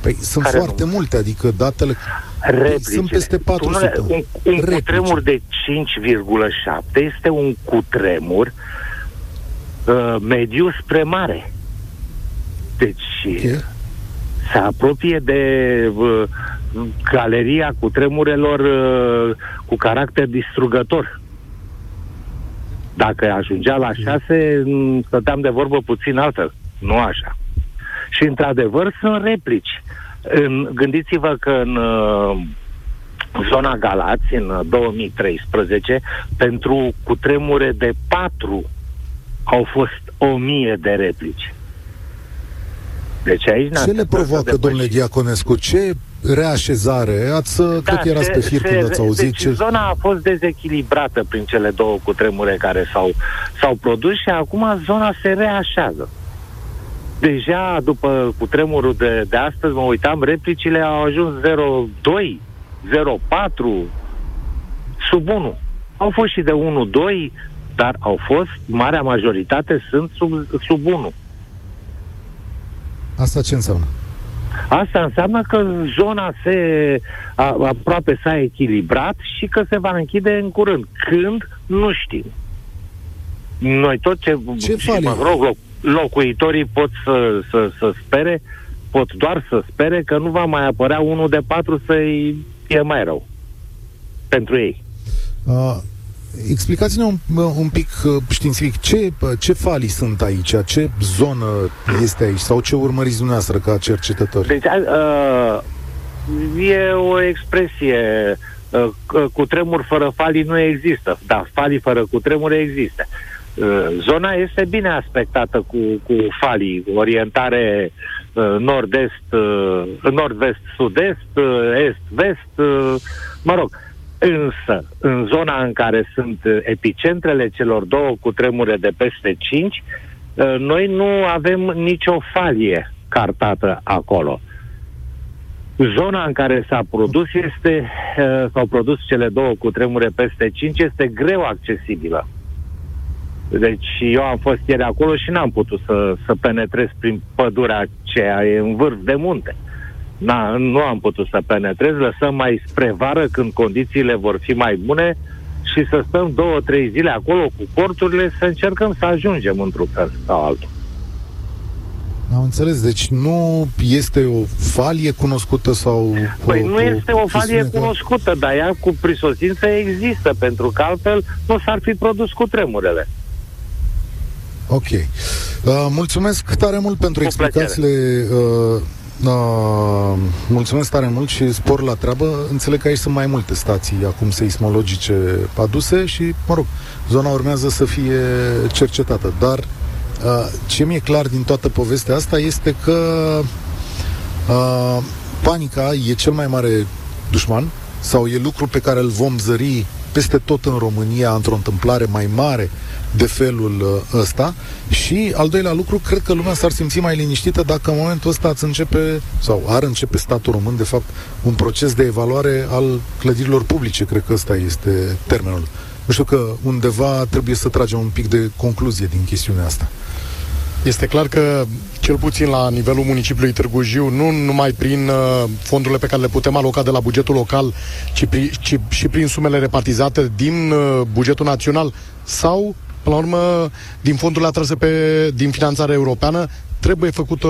Păi sunt care foarte număr? multe, adică datele... Replicile. Sunt peste patru sute. Un, un cutremur de cinci virgulă șapte este un cutremur uh, mediu spre mare. Deci okay. se apropie de uh, galeria cutremurelor uh, cu caracter distrugător. Dacă ajungea la șase, stăteam de vorbă puțin altfel. Nu așa. Și într-adevăr sunt replici. În, gândiți-vă că în uh, zona Galați, în două mii treisprezece, pentru cutremure de patru au fost o mie de replici. Deci aici ce le provoacă, domnule Diaconescu? Ce reașezare? Ați, da, cât erați pe fir când ați auzit? Deci ce... zona a fost dezechilibrată prin cele două cutremure care s-au, s-au produs și acum zona se reașează. Deja după cutremurul de, de astăzi, mă uitam, replicile au ajuns zero virgulă doi, zero virgulă patru, sub unu. Au fost și de unu virgulă doi, dar au fost, marea majoritate sunt sub, sub unu. Asta ce înseamnă? Asta înseamnă că zona se a, aproape s-a echilibrat și că se va închide în curând. Când? Nu știm. Noi tot ce... Ce fali? Mă rog, loc, locuitorii pot să, să, să spere, pot doar să spere că nu va mai apărea unul de patru să-i fie mai rău pentru ei. Uh, Explicați-ne un, un pic științific ce, ce falii sunt aici, ce zonă este aici sau ce urmăriți dumneavoastră ca cercetători? Deci, uh, e o expresie, uh, cutremur fără falii nu există, dar falii fără cutremur există. Uh, zona este bine aspectată cu, cu falii, orientare uh, nord-est, uh, nord-vest, sud-est, uh, est-vest, uh, mă rog. Însă, în zona în care sunt epicentrele celor două cutremure de peste cinci, noi nu avem nicio falie cartată acolo. Zona în care s-a produs este, s-au produs cele două cutremure peste cinci este greu accesibilă. Deci eu am fost ieri acolo și n-am putut să, să penetrez prin pădurea aceea, e în vârf de munte. Na, nu am putut să penetrez, lăsăm mai spre vară când condițiile vor fi mai bune și să stăm două, trei zile acolo cu corturile să încercăm să ajungem într-un fel sau altul. Am înțeles, deci nu este o falie cunoscută sau... Păi o, nu o, este o falie cunoscută, dar ea cu prisosință există, pentru că altfel nu s-ar fi produs cutremurele. Ok. Uh, mulțumesc tare mult pentru explicațiile... Uh, Uh, mulțumesc tare mult și spor la treabă. Înțeleg că aici sunt mai multe stații acum seismologice aduse și, mă rog, zona urmează să fie cercetată. Dar uh, ce mi-e clar din toată povestea asta este că uh, panica e cel mai mare dușman sau e lucru pe care îl vom zări peste tot în România într-o întâmplare mai mare de felul ăsta. Și al doilea lucru, cred că lumea s-ar simți mai liniștită dacă în momentul ăsta ați începe, sau ar începe statul român, de fapt, un proces de evaluare al clădirilor publice. Cred că ăsta este termenul. Nu știu că undeva trebuie să tragem un pic de concluzie din chestiunea asta. Este clar că, cel puțin la nivelul municipiului Târgu Jiu, nu numai prin uh, fondurile pe care le putem aloca de la bugetul local, ci, pri, ci și prin sumele repartizate din uh, bugetul național sau, până la urmă, din fondurile atrase pe, din finanțarea europeană, trebuie făcută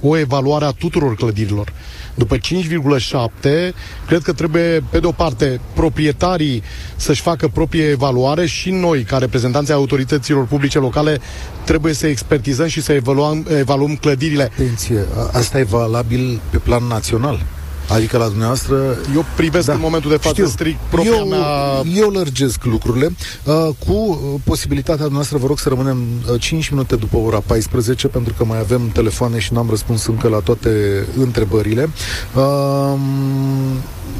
o evaluare a tuturor clădirilor. După cinci virgulă șapte, cred că trebuie, pe de-o parte, proprietarii să-și facă proprie evaluare și noi, ca reprezentanții autorităților publice locale, trebuie să expertizăm și să evaluăm, evaluăm clădirile. Atenție, asta e valabil pe plan național. Adică la dumneavoastră... Eu privesc da, în momentul de față știu, strict propria eu, mea... Eu lărgesc lucrurile uh, cu posibilitatea dumneavoastră, vă rog să rămânem cinci minute după ora paisprezece, pentru că mai avem telefoane și n-am răspuns încă la toate întrebările. Uh,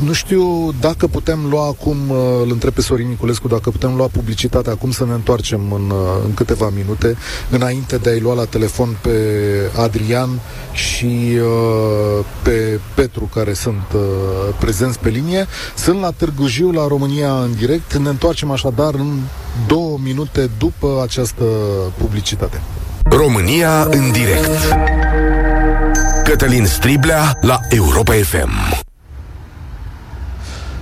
nu știu dacă putem lua acum, uh, îl întreb pe Sorin Niculescu, dacă putem lua publicitatea acum, să ne întoarcem în, uh, în câteva minute, înainte de a-i lua la telefon pe Adrian și uh, pe Petru, care sunt uh, prezenți pe linie. Sunt la Târgu Jiu, la România în direct. Ne întoarcem așadar în două minute după această publicitate. România în direct. Cătălin Striblea la Europa F M.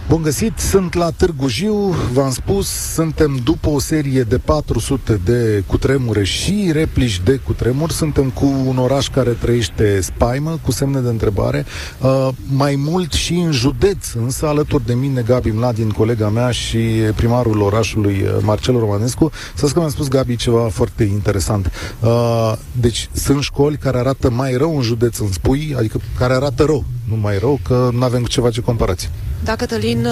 Bun găsit, sunt la Târgu Jiu, v-am spus, suntem după o serie de patru sute de cutremure și replici de cutremuri, suntem cu un oraș care trăiește spaimă, cu semne de întrebare, uh, mai mult și în județ, însă alături de mine Gabi Mladin, colega mea și primarul orașului Marcel Romanescu. Să zic că mi-a spus Gabi ceva foarte interesant. Uh, deci sunt școli care arată mai rău în județ, îmi spui, adică care arată rău, nu mai rău, că nu avem ceva ce comparație. Da, Cătălin,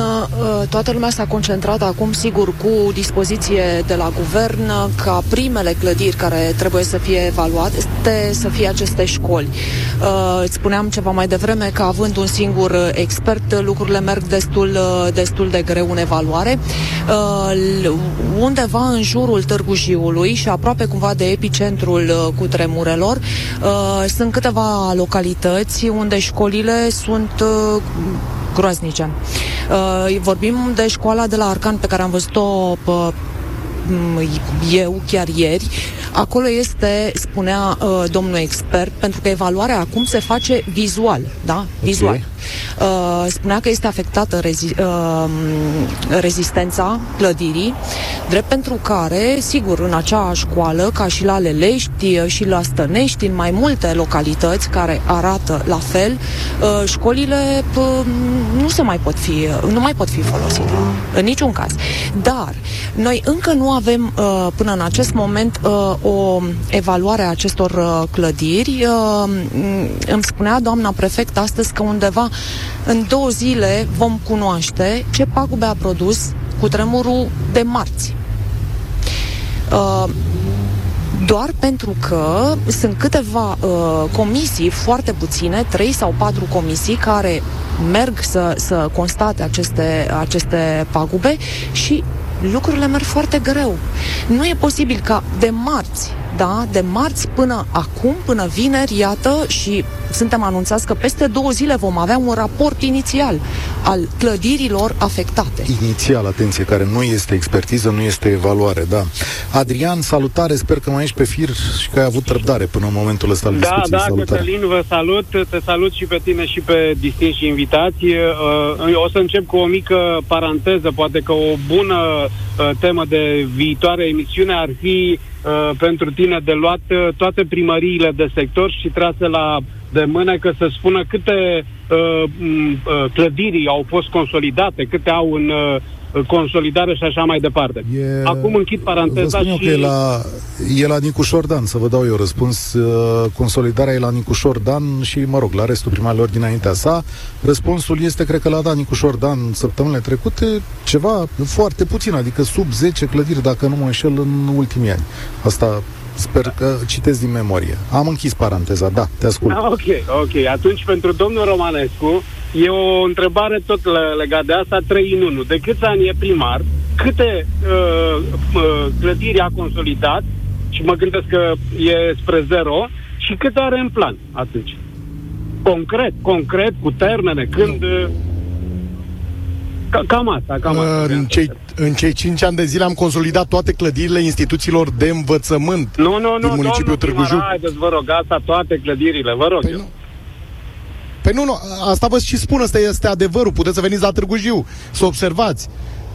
toată lumea s-a concentrat acum, sigur, cu dispoziție de la guvern, ca primele clădiri care trebuie să fie evaluate, să fie aceste școli. Îți spuneam ceva mai devreme că, având un singur expert, lucrurile merg destul, destul de greu în evaluare. Undeva în jurul Târgu Jiului și aproape cumva de epicentrul cutremurelor, sunt câteva localități unde școlile sunt groaznice. Uh, vorbim de școala de la Arcan pe care am văzut-o uh, eu chiar ieri, acolo este, spunea uh, domnul expert, pentru că evaluarea acum se face vizual, da? Vizual. Okay. Uh, spunea că este afectată rezi- uh, rezistența clădirii, drept pentru care, sigur, în acea școală, ca și la Lelești și la Stănești, în mai multe localități care arată la fel, uh, școlile uh, nu se mai pot fi, nu mai pot fi folosite, în niciun caz. Dar noi încă nu avem uh, până în acest moment uh, o evaluare a acestor uh, clădiri. Uh, îmi spunea doamna prefect astăzi că undeva în două zile vom cunoaște ce pagube a produs cutremurul de marți. Uh, Doar pentru că sunt câteva uh, comisii, foarte puține, trei sau patru comisii, care merg să, să constate aceste, aceste pagube și lucrurile merg foarte greu. Nu e posibil ca de marți, da, de marți până acum, până vineri, iată, și suntem anunțați că peste două zile vom avea un raport inițial al clădirilor afectate. Inițial, atenție, care nu este expertiză, nu este evaluare, da. Adrian, salutare, sper că mai ești pe fir și că ai avut răbdare până în momentul ăsta. Da, discuții, da, salutare. Cătălin, vă salut, te salut și pe tine și pe distinși invitați. O să încep cu o mică paranteză, poate că o bună temă de viitoare emisiune ar fi pentru tine de luat toate primăriile de sector și trase la de mână că să spună câte uh, clădiri au fost consolidate, câte au în uh, consolidare și așa mai departe. E... Acum închid paranteza și... Că e, la, e la Nicușor Dan, să vă dau eu răspuns. Uh, consolidarea e la Nicușor Dan și, mă rog, la restul primarilor dinaintea sa. Răspunsul este, cred că l-a dat Nicușor Dan săptămânile trecute, ceva foarte puțin, adică sub zece clădiri, dacă nu mă înșel, în ultimii ani. Asta... Sper că citesc din memorie. Am închis paranteza, da, te ascult. Ok, ok. Atunci, pentru domnul Romanescu, e o întrebare tot legată de asta, trei în unu. De câți ani e primar? Câte uh, uh, clădiri a consolidat? Și mă gândesc că e spre zero. Și cât are în plan atunci? Concret, concret, cu termene, când... Uh, Cam asta, cam asta. În cei, în cei cinci ani de zile am consolidat toate clădirile instituțiilor de învățământ. Nu, nu, nu, municipiul Târgu Jiu. Haideți, vă rog, asta, toate clădirile, vă rog. Păi nu, păi nu, nu, asta vă și spun, asta este adevărul. Puteți să veniți la Târgu Jiu, să observați.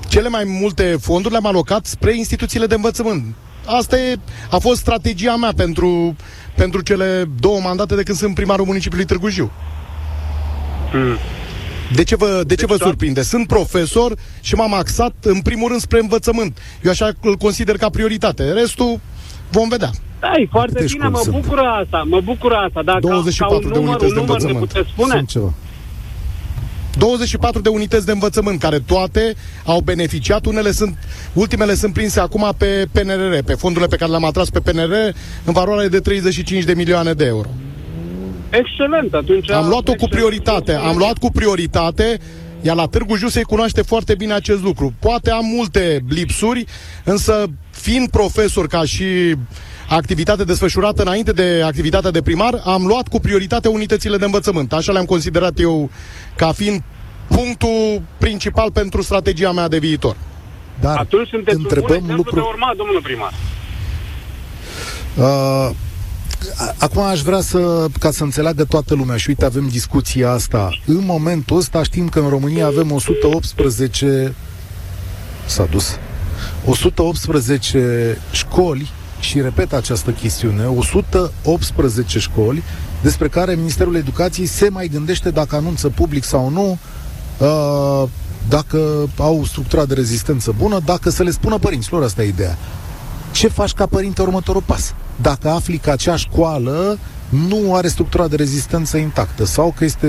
Cele mai multe fonduri le-am alocat spre instituțiile de învățământ. Asta e, a fost strategia mea pentru, pentru cele două mandate de când sunt primarul municipiului Târgu Jiu. Hmm. De ce vă, de ce vă surprinde? Sunt profesor și m-am axat în primul rând spre învățământ. Eu așa îl consider ca prioritate. Restul vom vedea. Da, e foarte bine, mă bucură asta. Mă bucură asta, dar ca un număr, un număr ne puteți spune? douăzeci și patru de unități de învățământ, care toate au beneficiat. Unele sunt, ultimele sunt prinse acum pe P N R R, pe fondurile pe care le-am atras pe P N R R, în valoare de treizeci și cinci de milioane de euro. Excelent, atunci... Am luat-o excelent, cu prioritate, am luat cu prioritate, iar la Târgu Jiu se cunoaște foarte bine acest lucru. Poate am multe lipsuri, însă fiind profesor ca și activitate desfășurată înainte de activitatea de primar, am luat cu prioritate unitățile de învățământ. Așa le-am considerat eu ca fiind punctul principal pentru strategia mea de viitor. Dar atunci sunteți un bun exemplu lucru... de urmat, domnule primar. Uh... Acum aș vrea să, ca să înțeleagă toată lumea, și uite, avem discuția asta. În momentul ăsta știm că în România avem o sută optsprezece s-a dus o sută optsprezece școli și repet această chestiune, o sută optsprezece școli despre care Ministerul Educației se mai gândește dacă anunță public sau nu, dacă au structura de rezistență bună, dacă să le spună părinților, asta e ideea. Ce faci ca părinte următorul pas? Dacă afli că acea școală nu are structura de rezistență intactă sau că este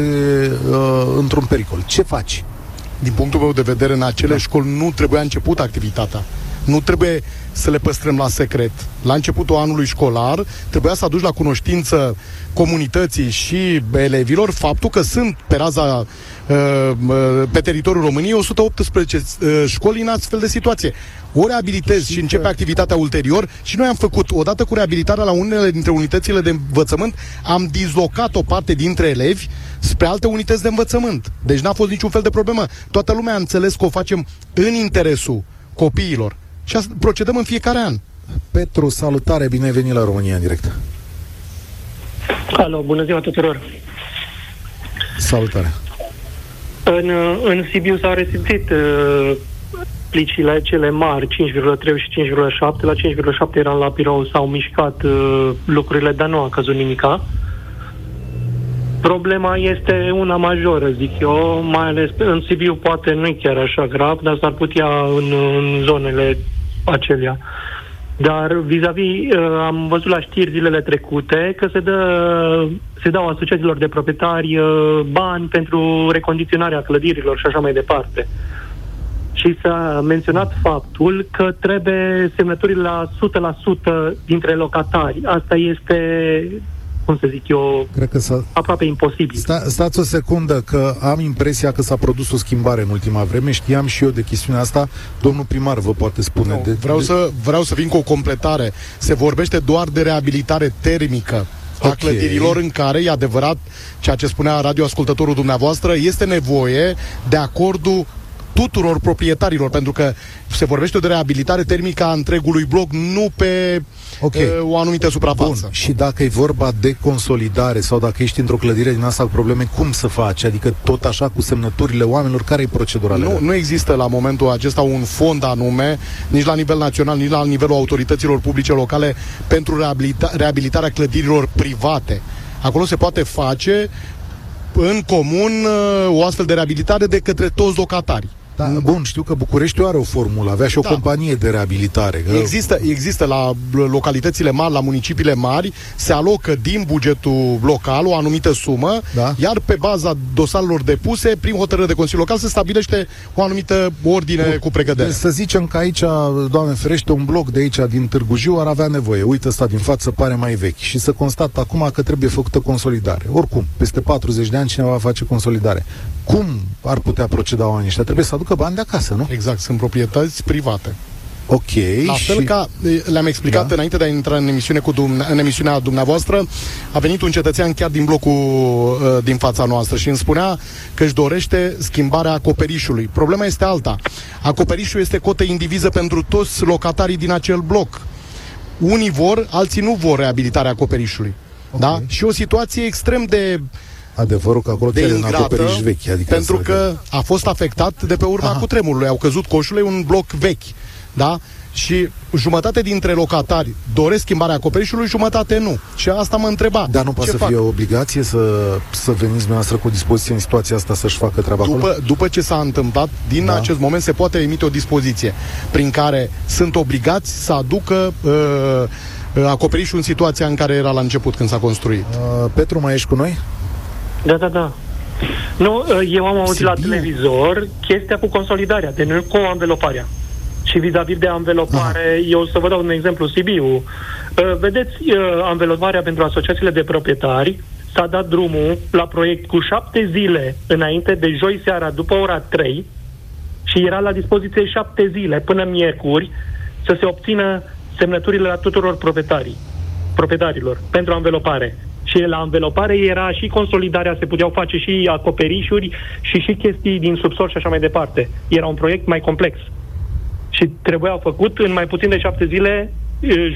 uh, într-un pericol, ce faci? Din punctul meu de vedere, în acele da. școli nu trebuia început activitatea. Nu trebuie să le păstrăm la secret. La începutul anului școlar trebuia să aduci la cunoștință comunității și elevilor faptul că sunt pe raza, pe teritoriul României, o sută optsprezece școli în astfel de situație. O reabilitezi și începe activitatea ulterior. Și noi am făcut, odată cu reabilitarea la unele dintre unitățile de învățământ, am dislocat o parte dintre elevi spre alte unități de învățământ. Deci n-a fost niciun fel de problemă. Toată lumea a înțeles că o facem în interesul copiilor și procedăm în fiecare an. Petru, salutare, bine ai venit la România în direct. Alo, bună ziua tuturor. Salutare. În, în Sibiu s-au resimțit uh, plicile cele mari, cinci virgulă trei și cinci virgulă șapte. La cinci virgulă șapte eram la birou, s-au mișcat uh, lucrurile, dar nu a căzut nimica. Problema este una majoră, zic eu, mai ales în Sibiu poate nu e chiar așa grav, dar s-ar putea în, în zonele acelea. Dar vis-a-vis, am văzut la știri zilele trecute că se, dă, se dau asociațiilor de proprietari bani pentru recondiționarea clădirilor și așa mai departe. Și s-a menționat faptul că trebuie semnăturile la o sută la sută dintre locatari. Asta este, cum să zic eu, cred că s-a... aproape imposibil. Sta, stați o secundă, că am impresia că s-a produs o schimbare în ultima vreme. Știam și eu de chestiunea asta. Domnul primar vă poate spune. No, de, vreau, de... Să, vreau să vin cu o completare. Se vorbește doar de reabilitare termică a okay. clădirilor în care, e adevărat, ceea ce spunea radioascultătorul dumneavoastră, este nevoie de acordul tuturor proprietarilor, pentru că se vorbește de reabilitare termică a întregului bloc, nu pe okay. e, o anumită suprafață. Bun. Și dacă e vorba de consolidare sau dacă ești într-o clădire din asta cu probleme, cum să faci? Adică tot așa cu semnăturile oamenilor, care e procedura? Nu, nu există la momentul acesta un fond anume, nici la nivel național, nici la nivelul autorităților publice locale, pentru reabilita- reabilitarea clădirilor private. Acolo se poate face în comun o astfel de reabilitare de către toți locatarii. Da, bun, știu că Bucureștiul are o formulă, avea și o da. companie de reabilitare. Există, există la localitățile mari, la municipiile mari, se alocă din bugetul local o anumită sumă, da. iar pe baza dosarelor depuse, prin hotărâre de Consiliul Local, se stabilește o anumită ordine bun. cu pregădere. Deci să zicem că aici, Doamne ferește, un bloc de aici, din Târgu Jiu, ar avea nevoie. Uite, ăsta din față pare mai vechi și să constat acum că trebuie făcută consolidare. Oricum, peste patruzeci de ani cineva face consolidare. Cum ar putea proceda oamenii ăștia? Trebuie să aducă bani de acasă, nu? Exact, sunt proprietăți private. Ok. La fel și... ca le-am explicat da. înainte de a intra în, emisiune cu dumne, în emisiunea dumneavoastră, a venit un cetățean chiar din blocul uh, din fața noastră și îmi spunea că își dorește schimbarea acoperișului. Problema este alta. Acoperișul este cotă indiviză pentru toți locatarii din acel bloc. Unii vor, alții nu vor reabilitarea acoperișului. Okay. Da? Și o situație extrem de... Adevărul că acolo ține în acoperiș vechi, adică pentru că a fost afectat de pe urma Aha. cutremurului. Au căzut coșurile, un bloc vechi, da? Și jumătate dintre locatari doresc schimbarea acoperișului, jumătate nu. Și asta mă întreba. Dar nu poate să fac? Fie o obligație să, să veniți dumneavoastră cu dispoziție în situația asta să-și facă treaba după, acolo? După ce s-a întâmplat, din da. acest moment se poate emite o dispoziție prin care sunt obligați să aducă... Uh, uh, acoperișul în situația în care era la început, când s-a construit. Uh, Petru, mai ești cu noi? Da, da, da. Nu, eu am auzit la televizor chestia cu consolidarea, de nu cu anveloparea. Și vis-a-vis de anvelopare, Aha. eu o să vă dau un exemplu, Sibiu. Vedeți, anveloparea pentru asociațiile de proprietari s-a dat drumul la proiect cu șapte zile înainte de joi seara, după ora trei, și era la dispoziție șapte zile până miercuri să se obțină semnăturile la tuturor proprietarii, proprietarilor pentru anvelopare. Și la anvelopare era și consolidarea, se puteau face și acoperișuri și și chestii din subsol și așa mai departe. Era un proiect mai complex. Și trebuia făcut în mai puțin de șapte zile,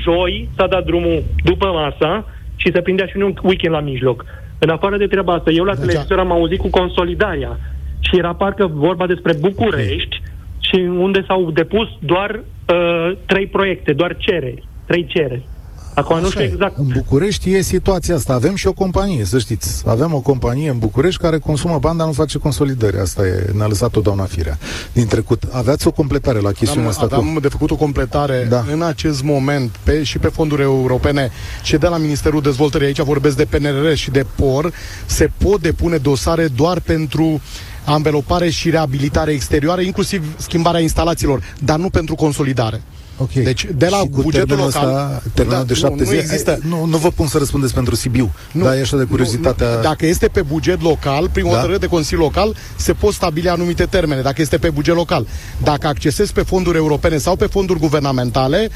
joi, s-a dat drumul după masa și se prindea și un weekend la mijloc. În afară de treaba asta, eu la televizor am auzit cu consolidarea și era parcă vorba despre București și unde s-au depus doar uh, trei proiecte, doar cereri, trei cereri. Acum nu știu exact. În București e situația asta. Avem și o companie, să știți. Avem o companie în București care consumă bani, dar nu face consolidări. Asta e, ne-a lăsat-o doamna Firea din trecut. Aveați o completare la chestiunea asta? Am de făcut o completare da. în acest moment pe, și pe fonduri europene și de la Ministerul Dezvoltării. Aici vorbesc de P N R R și de P O R. Se pot depune dosare doar pentru anvelopare și reabilitare exterioară, inclusiv schimbarea instalațiilor, dar nu pentru consolidare. Okay. Deci de la bugetul local ăsta, de șapte nu, nu, există. Nu, nu vă pun să răspundeți pentru Sibiu, nu, dar e așa de curiozitatea. Nu, nu. Dacă este pe buget local, prin hotărâre da? de Consiliu Local, se pot stabili anumite termene, dacă este pe buget local. Dacă accesezi pe fonduri europene sau pe fonduri guvernamentale,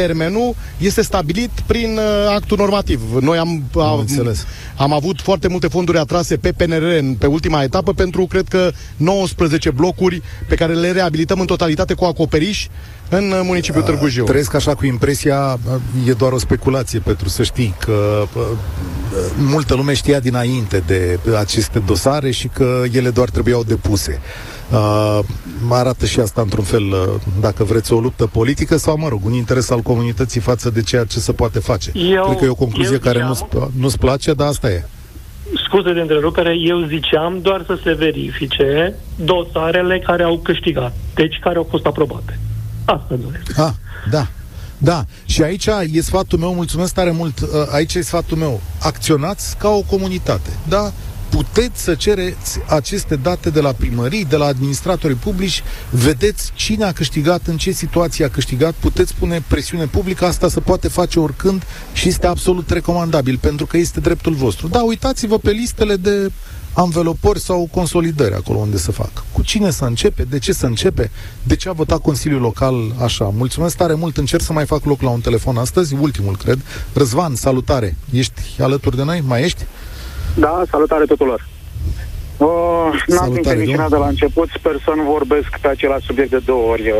termenul este stabilit prin actul normativ. Noi am, am, am avut foarte multe fonduri atrase pe P N R R pe ultima etapă pentru, cred că, nouăsprezece blocuri pe care le reabilităm în totalitate cu acoperiș în municipiul Târgu Jiu. Trăiesc așa cu impresia, e doar o speculație, pentru să știi că multă lume știa dinainte de aceste dosare și că ele doar trebuiau depuse. Uh, arată și asta într-un fel, dacă vreți, o luptă politică sau, mă rog, un interes al comunității față de ceea ce se poate face. Eu, cred că e o concluzie care ziceam, nu-ți, nu-ți place, dar asta e. Scuze de întrerupere, eu ziceam doar să se verifice dosarele care au câștigat, deci care au fost aprobate. Asta doresc. Ah, da. Da, și aici e sfatul meu, mulțumesc tare mult, aici e sfatul meu. Acționați ca o comunitate, da? Puteți să cereți aceste date de la primării, de la administratorii publici, vedeți cine a câștigat, în ce situație a câștigat, puteți pune presiune publică, asta se poate face oricând și este absolut recomandabil, pentru că este dreptul vostru. Da, uitați-vă pe listele de anvelopori sau consolidări acolo unde se fac. Cu cine să începe? De ce să începe? De ce a votat Consiliul Local așa? Mulțumesc tare mult, încerc să mai fac loc la un telefon astăzi, ultimul, cred. Răzvan, salutare! Ești alături de noi? Mai ești? Da, salutare tuturor. Uh, n-am simțit niciuna de la început, sper să nu vorbesc pe același subiect de două ori.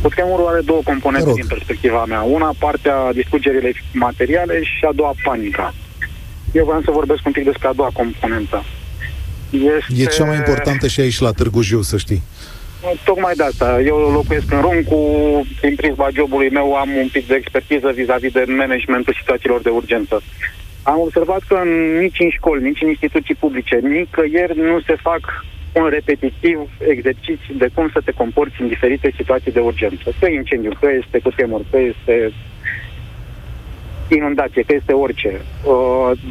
Putem are două componente din perspectiva mea. Una, partea distrugerilor materiale și a doua, panica. Eu vreau să vorbesc un pic despre a doua componentă. Este... E cea mai importantă și aici la Târgu Jiu, să știi. Tocmai de asta. Eu locuiesc în Runcu, din prisma jobului meu am un pic de expertiză vis-a-vis de managementul situațiilor de urgență. Am observat că nici în școli, nici în instituții publice, nicăieri nu se fac un repetitiv exerciții de cum să te comporți în diferite situații de urgență. Că e incendiu, că este cutremur, că este inundație, că este orice.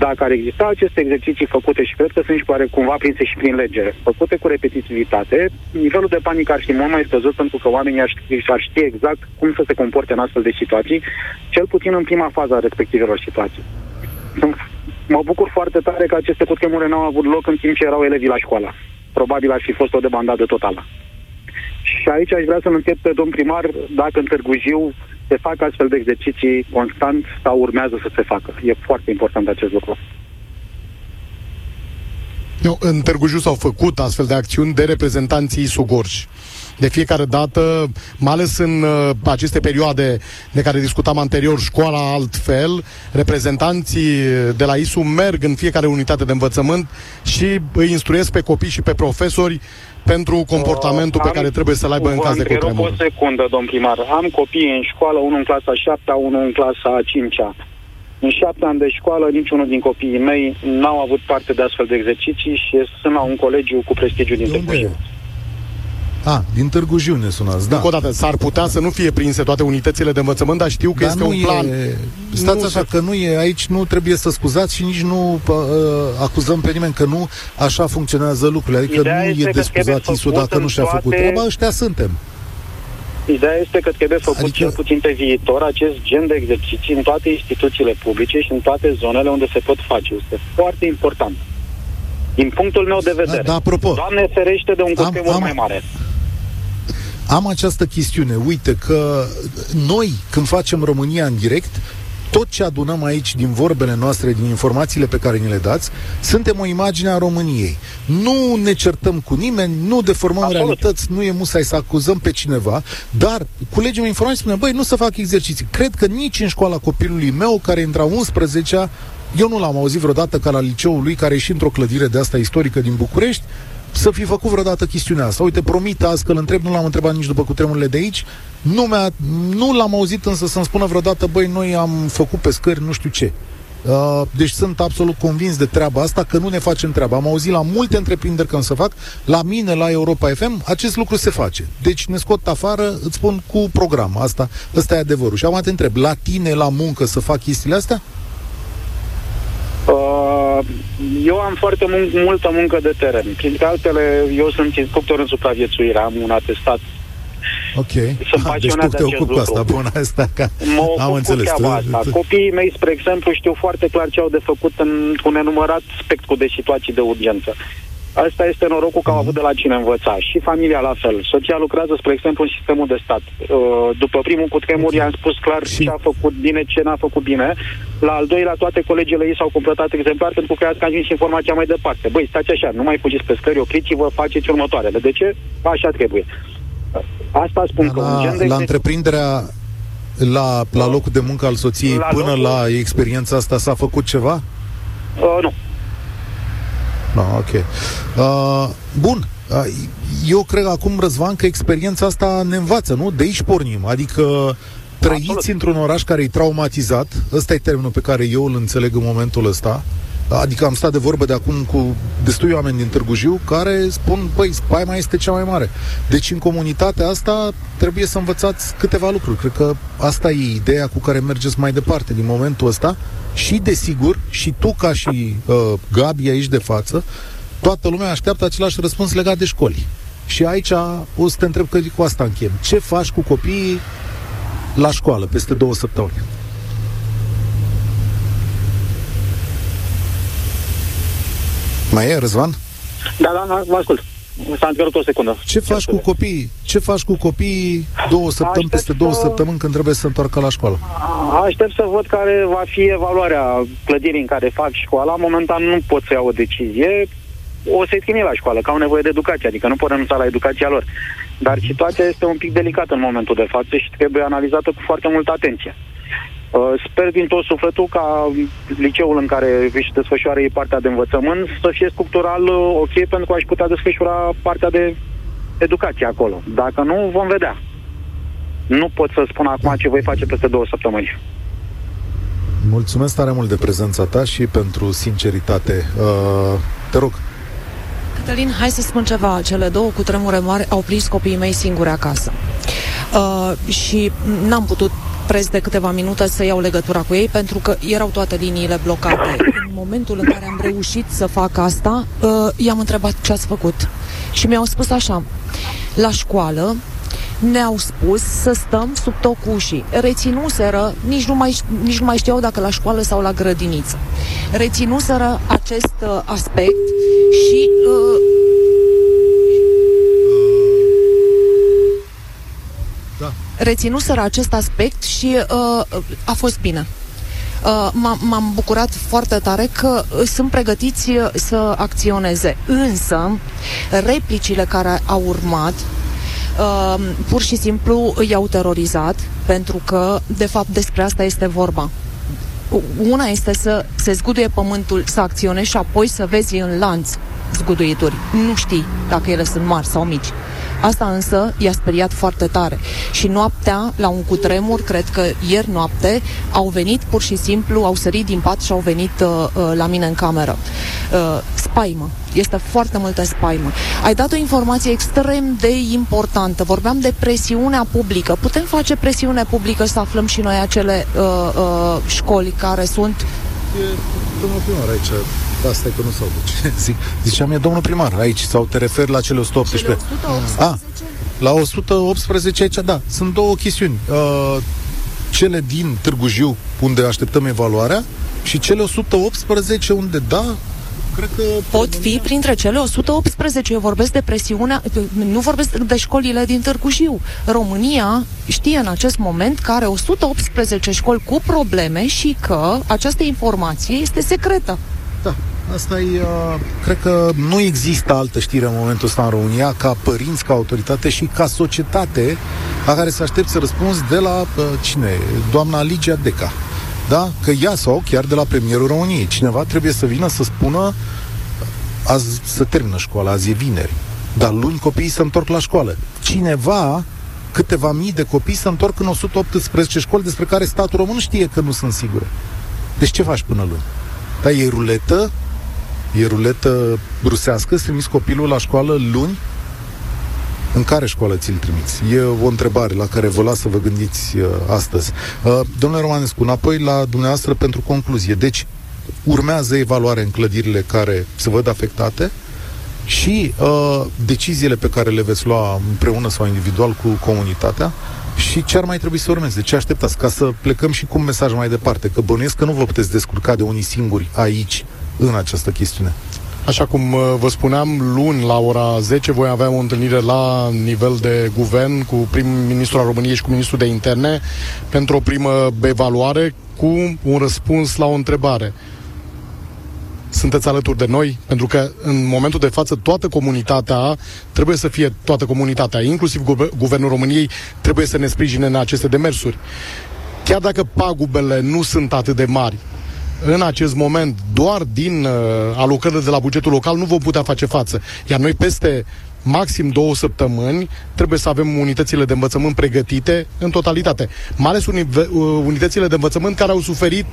Dacă ar exista aceste exerciții făcute, și cred că sunt și cumva prinse și prin lege, făcute cu repetitivitate, nivelul de panică ar fi mult mai scăzut, pentru că oamenii ar ști, ar ști exact cum să se comporte în astfel de situații, cel puțin în prima fază a respectivelor situații. Mă bucur foarte tare că aceste cutremure n-au avut loc în timp ce erau elevii la școală. Probabil ar fi fost o debandadă totală. Și aici aș vrea să-l întreb pe domn primar dacă în Târgu Jiu se fac astfel de exerciții constant sau urmează să se facă. E foarte important acest lucru. Eu, în Târgu Jiu s-au făcut astfel de acțiuni de reprezentanții I S U Gorj. De fiecare dată, mai ales în uh, aceste perioade de care discutam anterior, școala altfel, reprezentanții de la I S U merg în fiecare unitate de învățământ și îi instruiesc pe copii și pe profesori pentru comportamentul uh, pe am, care trebuie să-l aibă în caz de cutremur. O secundă, domn primar. Am copii în școală, unul în clasa a șaptea, unul în clasa a cincea. În șapte ani de școală, niciunul din copiii mei n-au avut parte de astfel de exerciții și sunt la un colegiu cu prestigiu din Târgu Jiu. A, din Târgu Jiu ne sunați, da. Încă o dată, s-ar putea să nu fie prinse toate unitățile de învățământ, dar știu că dar este un e... plan. Stați nu așa, se... că nu e, aici nu trebuie să scuzați și nici nu uh, acuzăm pe nimeni, că nu așa funcționează lucrurile. Adică ideea nu e de scuzat I S U dacă nu și-a făcut toate... treaba, ăștia suntem. Ideea este că trebuie făcut, adică... cel puțin pe viitor, acest gen de exerciții în toate instituțiile publice și în toate zonele unde se pot face. Este foarte important. Din punctul meu de vedere, da, da, apropo, Doamne ferește de un cutremur mai mare. Am această chestiune, uite că noi, când facem România în direct, tot ce adunăm aici din vorbele noastre, din informațiile pe care ni le dați, suntem o imagine a României. Nu ne certăm cu nimeni, nu deformăm absolut realități, nu e musai să acuzăm pe cineva, dar culegem informații și spunem, băi, nu să fac exerciții. Cred că nici în școala copilului meu, care intra a unsprezecea, eu nu l-am auzit vreodată ca la liceul lui, care e și într-o clădire de asta istorică din București, să fi făcut vreodată chestiunea asta. Uite, promit azi că îl întreb, nu l-am întrebat nici după cutremurile de aici, nu, nu l-am auzit însă să-mi spună vreodată, băi, noi am făcut pe scări nu știu ce. Uh, deci sunt absolut convins de treaba asta, că nu ne facem treaba. Am auzit la multe întreprinderi când se fac, la mine, la Europa F M, acest lucru se face. Deci ne scot afară, îți spun, cu program. Asta, asta e adevărul. Și acum te întreb, la tine, la muncă, să fac chestiile astea? Eu am foarte mun- multă muncă de teren. Printre altele, eu sunt instructor în supraviețuire, am un atestat. Ok. Sunt ah, pasionat deci de acest lucru. Asta, bun, asta, ca... Mă ocup am înțeles, cu treaba asta. Copiii mei, spre exemplu, știu foarte clar ce au de făcut în un nenumărat spectru de situații de urgență. Asta este norocul că au avut de la cine învăța. Și familia la fel. Soția lucrează, spre exemplu, în sistemul de stat. După primul cutremur i-am spus clar și... ce a făcut bine, ce n-a făcut bine. La al doilea, toate colegele ei s-au completat exemplar, pentru că i-ați ajuns informația mai departe. Băi, stați așa, nu mai fugiți pe scări, opriți-vă, faceți următoarele. De ce? Așa trebuie. Asta spun la, că un gen de... La întreprinderea, la, la locul de muncă al soției, la până locul... la experiența asta s-a făcut ceva? Uh, nu. No, ok. Uh, bun. Uh, eu cred acum, Răzvan, că experiența asta ne învață, nu? De aici pornim. Adică trăiți Absolut. într-un oraș care e traumatizat. Ăsta e termenul pe care eu îl înțeleg în momentul ăsta. Adică am stat de vorbă de acum cu destui oameni din Târgu Jiu care spun, băi, spaima este cea mai mare. Deci în comunitatea asta trebuie să învățați câteva lucruri. Cred că asta e ideea cu care mergeți mai departe din momentul ăsta. Și desigur, și tu ca și uh, Gabi aici de față, toată lumea așteaptă același răspuns legat de școli. Și aici o să te întreb, că cu asta închem. Ce faci cu copiii la școală peste două săptămâni? Mai e, Răzvan? Da, da, da, vă ascult. S-a întrerupt o secundă. Ce faci cu copiii? Ce faci cu copiii două săptămâni, peste două săptămâni, când trebuie să se întoarcă la școală? Aștept să văd care va fi evaluarea clădirii în care fac școala. Momentan nu pot să iau o decizie. O să-i trimit la școală, că au nevoie de educație, adică nu pot renunța la educația lor. Dar situația este un pic delicată în momentul de față și trebuie analizată cu foarte multă atenție. Sper din tot sufletul ca liceul în care își desfășoară ei partea de învățământ să fie structural ok, pentru că aș putea desfășura partea de educație acolo. Dacă nu, vom vedea. Nu pot să spun acum ce voi face peste două săptămâni. Mulțumesc tare mult de prezența ta și pentru sinceritate. Uh, te rog. Cătălin, hai să spun ceva. Cele două cutremure mari au prins copiii mei singuri acasă. Uh, și n-am putut preț de câteva minute să iau legătura cu ei, pentru că erau toate liniile blocate. În momentul în care am reușit să fac asta, uh, i-am întrebat ce ați făcut. Și mi-au spus așa: la școală ne-au spus să stăm sub tocul ușii. Reținuseră, nici nu, mai, nici nu mai știau dacă la școală sau la grădiniță. Reținuseră acest uh, aspect și... Uh, reținuseră acest aspect și uh, a fost bine. Uh, m-am, m-am bucurat foarte tare că sunt pregătiți să acționeze. Însă, replicile care au urmat uh, pur și simplu i-au terorizat, pentru că, de fapt, despre asta este vorba. Una este să se zguduie pământul, să acționezi și apoi să vezi în lanț zguduituri. Nu știi dacă ele sunt mari sau mici. Asta însă i-a speriat foarte tare. Și noaptea, la un cutremur, cred că ieri noapte, au venit pur și simplu, au sărit din pat și au venit uh, uh, la mine în cameră. Uh, spaimă. Este foarte multă spaimă. Ai dat o informație extrem de importantă. Vorbeam de presiunea publică. Putem face presiune publică să aflăm și noi acele uh, uh, școli care sunt... E domnul primar aici. Da, stai că nu s-au duce. Zic, ziceam, e domnul primar aici, sau te referi la cele o sută optsprezece? Cele o sută optsprezece? A, la o sută optsprezece aici, da, sunt două chestiuni. Uh, cele din Târgu Jiu, unde așteptăm evaluarea, și cele o sută optsprezece, unde, da, cred că... Pot fi printre cele o sută optsprezece. Eu vorbesc de presiunea, nu vorbesc de școlile din Târgu Jiu. România știe în acest moment că are o sută optsprezece școli cu probleme și că această informație este secretă. Da, asta e, uh, cred că nu există altă știre în momentul ăsta în România, ca părinți, ca autoritate și ca societate, la care să aștepți răspuns de la, uh, cine? Doamna Ligia Deca, da? Că ea sau chiar de la premierul României. Cineva trebuie să vină să spună: azi se termină școala, azi e vineri, dar luni copiii se întorc la școală. Cineva, câteva mii de copii se întorc în o sută optsprezece școli despre care statul român știe că nu sunt sigure. Deci ce faci până luni? Da, e ruletă, e ruletă rusească, îți trimiți copilul la școală luni? În care școală ți-l trimiți? E o întrebare la care vă las să vă gândiți uh, astăzi. Uh, domnule Romanescu, înapoi la dumneavoastră pentru concluzie. Deci, urmează evaluarea în clădirile care se văd afectate și uh, deciziile pe care le veți lua împreună sau individual cu comunitatea. Și ce ar mai trebui să urmeze? Ce așteptați? Ca să plecăm și cu un mesaj mai departe, că bănuiesc că nu vă puteți descurca de unii singuri aici, în această chestiune. Așa cum vă spuneam, luni la ora zece voi avea o întâlnire la nivel de guvern cu prim-ministrul României și cu ministrul de interne pentru o primă evaluare cu un răspuns la o întrebare. Sunteți alături de noi? Pentru că în momentul de față toată comunitatea, trebuie să fie toată comunitatea, inclusiv Guvernul României, trebuie să ne sprijine în aceste demersuri. Chiar dacă pagubele nu sunt atât de mari, în acest moment, doar din uh, alocările de la bugetul local nu vom putea face față. Iar noi peste maxim două săptămâni trebuie să avem unitățile de învățământ pregătite în totalitate. Mai ales uni, uh, unitățile de învățământ care au suferit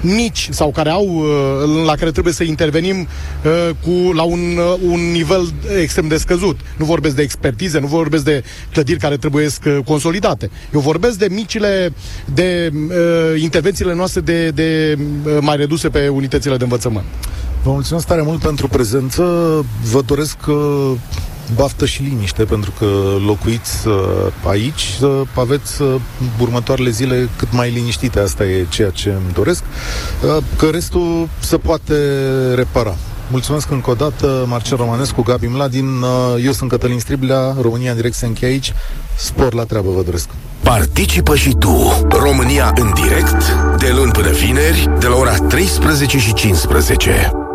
mici sau care au, uh, la care trebuie să intervenim uh, cu, la un, uh, un nivel extrem de scăzut. Nu vorbesc de expertize, nu vorbesc de clădiri care trebuie uh, consolidate. Eu vorbesc de micile, de uh, intervențiile noastre de, de uh, mai reduse pe unitățile de învățământ. Vă mulțumesc tare mult pentru prezență. Vă doresc uh, baftă și liniște, pentru că locuiți uh, aici, să aveți uh, următoarele zile cât mai liniștite. Asta e ceea ce îmi doresc, uh, că restul se poate repara. Mulțumesc încă o dată, Marcel Romanescu, Gabi Mladin, uh, eu sunt Cătălin Striblea, România în direct se încheie aici. Spor la treabă vă doresc. Participă și tu, România în direct, de luni până vineri, de la ora treisprezece și cincisprezece.